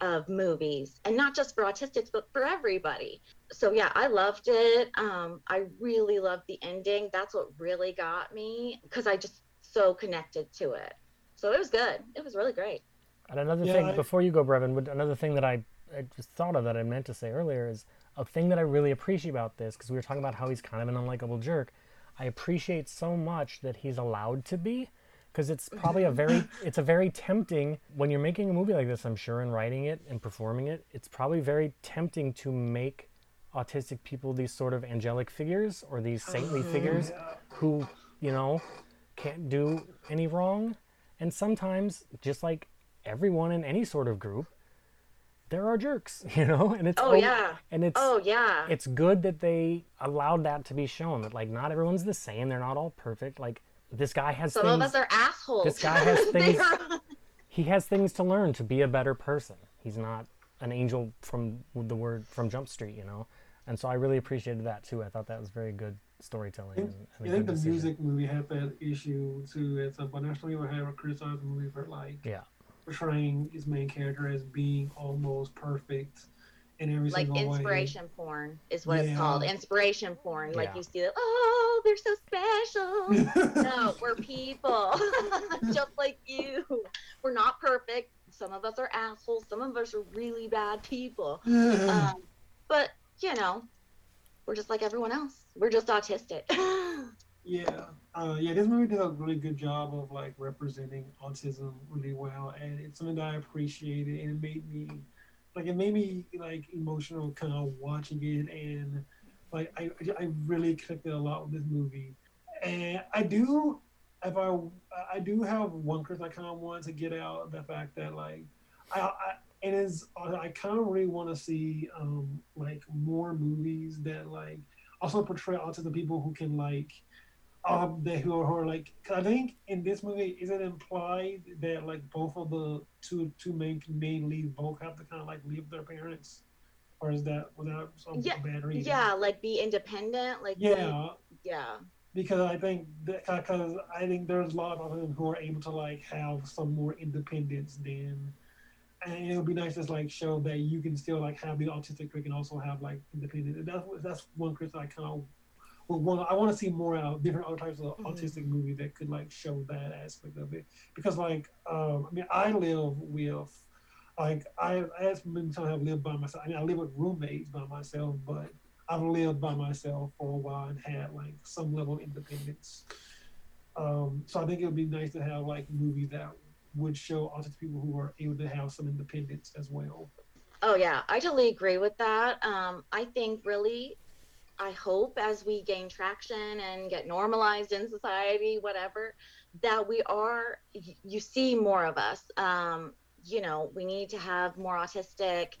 of movies, and not just for autistics but for everybody. So yeah, I loved it. um I really loved the ending. That's what really got me, because I just so connected to it. So it was good. It was really great. And another yeah, thing I... before you go, Brevin, another thing that I, I just thought of that I meant to say earlier is a thing that I really appreciate about this, because we were talking about how he's kind of an unlikable jerk. I appreciate so much that he's allowed to be, because it's probably a very, it's a very tempting, when you're making a movie like this, I'm sure, and writing it and performing it, it's probably very tempting to make autistic people these sort of angelic figures or these saintly figures who, you know, can't do any wrong. And sometimes, just like everyone in any sort of group, there are jerks, you know, and it's oh, over, yeah. and it's oh yeah, it's good that they allowed that to be shown, that like not everyone's the same, they're not all perfect, like. This guy has Some things. Some of us are assholes. This guy has things. are... He has things to learn to be a better person. He's not an angel from the word from Jump Street, you know. And so I really appreciated that too. I thought that was very good storytelling. And, and I think the decision. music movie had that issue too. It's a nationally or have a criticized movie for like yeah. portraying his main character as being almost perfect. In like inspiration way. porn is what yeah. it's called. Inspiration porn. Yeah. Like you see that, oh, they're so special. No, we're people. Just like you. We're not perfect. Some of us are assholes. Some of us are really bad people. um, but, you know, we're just like everyone else. We're just autistic. yeah. Uh, yeah, this movie did a really good job of, like, representing autism really well. And it's something that I appreciated. And it made me... Like, it made me, like, emotional kind of watching it, and, like, I I really connected a lot with this movie. And I do, if I, I do have one critique I kind of want to get out, the fact that, like, I, I it is, I kind of really want to see, um, like, more movies that, like, also portray autism people who can, like, um, that who are, who are like, cause I think in this movie, is it implied that like both of the two two main main leads both have to kind of like leave their parents, or is that without some yeah, bad reason? Yeah, like be independent, like yeah, like, yeah. because I think that, cause I think there's a lot of them who are able to like have some more independence than, and it would be nice to like show that you can still like have the autistic trick and also have like independence. And that's that's one critique I kind of. Well, one, I want to see more out different other types of mm-hmm. autistic movies that could like show that aspect of it, because like um, I mean I live with like I as many times have lived by myself. I mean I live with roommates by myself, but I've lived by myself for a while and had like some level of independence. Um, so I think it would be nice to have like movies that would show autistic people who are able to have some independence as well. Oh yeah, I totally agree with that. Um, I think really. I hope as we gain traction and get normalized in society, whatever, that we are, you see more of us. Um, you know, we need to have more autistic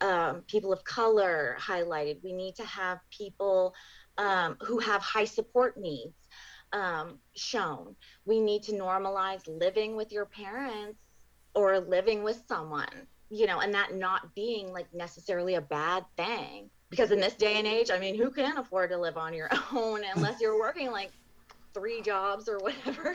um, people of color highlighted. We need to have people um, who have high support needs um, shown. We need to normalize living with your parents or living with someone, you know, and that not being like necessarily a bad thing. Because in this day and age, I mean, who can afford to live on your own unless you're working like three jobs or whatever?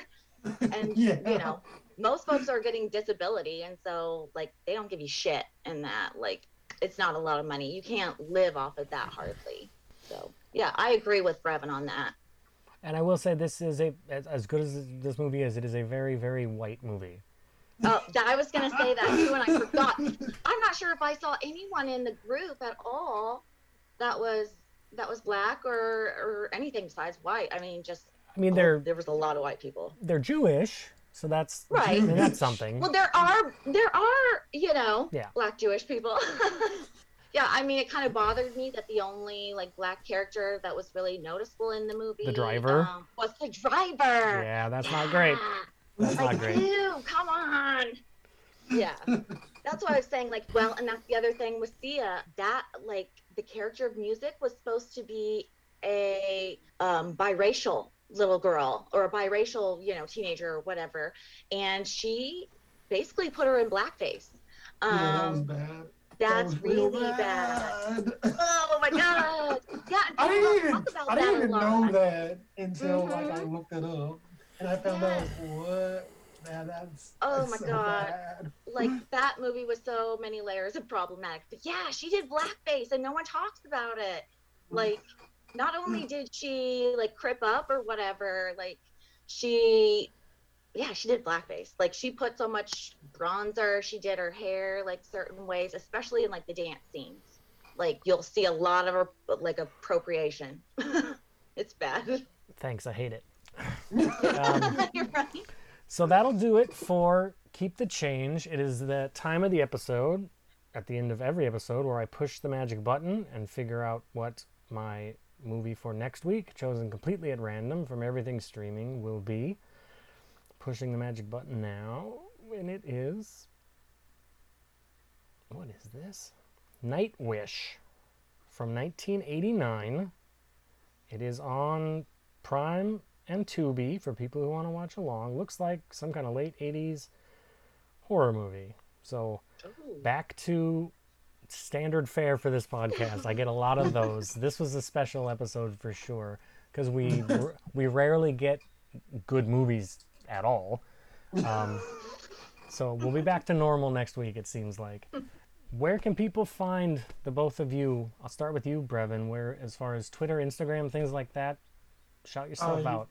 And, yeah. you know, most folks are getting disability. And so, like, they don't give you shit in that. Like, it's not a lot of money. You can't live off of that hardly. So, yeah, I agree with Brevin on that. And I will say this is a, as good as this movie is, it is a very, very white movie. Oh, I was going to say that too, and I forgot. I'm not sure if I saw anyone in the group at all. That was that was black or, or anything besides white. I mean, just I mean, oh, there was a lot of white people. They're Jewish, so that's right. Jewish. That's something. Well, there are there are you know yeah. black Jewish people. yeah, I mean, it kind of bothered me that the only like black character that was really noticeable in the movie, the driver, um, was the driver. Yeah, that's yeah. not great. That's like, not great. Ew, come on. Yeah, that's why I was saying like, well, and that's the other thing with Sia, that like the character of music was supposed to be a um, biracial little girl or a biracial, you know, teenager or whatever. And she basically put her in blackface. Um, yeah, that was bad. That's that was really bad. bad. Oh my God. Yeah, I didn't even, about I didn't that even know that until mm-hmm. like I looked it up and I found yeah. out what. Man, that's, oh that's my so God. Bad. Like that movie was so many layers of problematic. But yeah, she did blackface and no one talks about it. Like not only did she like crip up or whatever, like she yeah, she did blackface. Like she put so much bronzer, she did her hair like certain ways, especially in like the dance scenes. Like you'll see a lot of like appropriation. It's bad. Thanks, I hate it. um, You're right. So that'll do it for Keep the Change. It is the time of the episode, at the end of every episode, where I push the magic button and figure out what my movie for next week, chosen completely at random from everything streaming, will be. Pushing the magic button now, and it is... What is this? Nightwish from nineteen eighty-nine. It is on Prime and Tubi for people who want to watch along. Looks like some kind of late eighties horror movie. So Ooh. Back to standard fare for this podcast. I get a lot of those. This was a special episode for sure because we we rarely get good movies at all. Um, so we'll be back to normal next week, it seems like. Where can people find the both of you? I'll start with you, Brevin. Where, as far as Twitter, Instagram, things like that, shout yourself uh, out.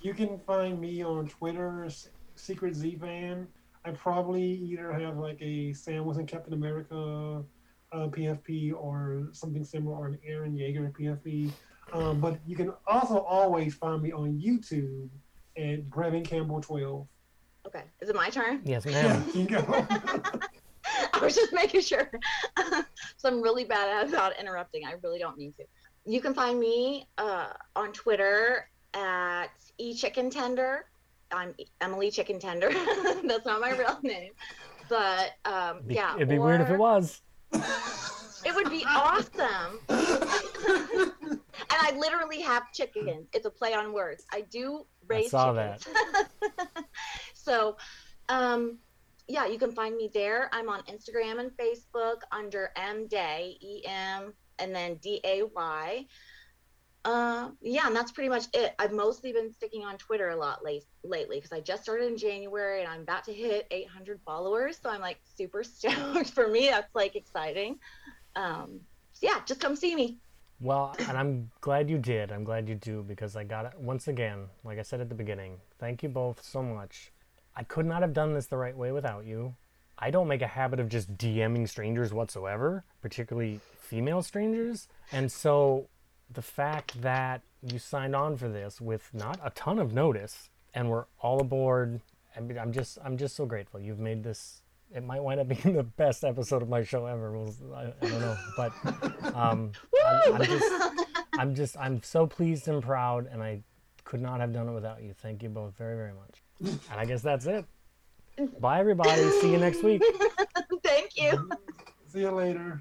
You, you can find me on Twitter, Secret Z Van. I probably either have like a Sam Wilson Captain America uh, P F P or something similar, or an Aaron Yeager P F P. Um, but you can also always find me on YouTube at Brevin Campbell Twelve. Okay, is it my turn? Yes, ma'am. You go. I was just making sure. So I'm really bad about interrupting. I really don't mean to. You can find me uh, on Twitter at echickentender. I'm Emily Chicken Tender. That's not my real name. But, um, it'd be, yeah. It'd be or, weird if it was. It would be awesome. And I literally have chickens. It's a play on words. I do raise chickens. I saw chickens. that. So, um, yeah, you can find me there. I'm on Instagram and Facebook under M-Day, E M and then D A Y. Uh, yeah, and that's pretty much it. I've mostly been sticking on Twitter a lot late, lately because I just started in January and I'm about to hit eight hundred followers. So I'm like super stoked. For me, that's like exciting. Um, so yeah, just come see me. Well, and I'm glad you did. I'm glad you do, because I got it. Once again, like I said at the beginning, thank you both so much. I could not have done this the right way without you. I don't make a habit of just DMing strangers whatsoever, particularly female strangers. And so the fact that you signed on for this with not a ton of notice and we're all aboard, I mean, I'm just I'm just so grateful. You've made this, it might wind up being the best episode of my show ever. We'll, I, I don't know, but um, I'm, I'm just I'm just I'm so pleased and proud, and I could not have done it without you. Thank you both very, very much. And I guess that's it. Bye, everybody. See you next week. Thank you. See you later.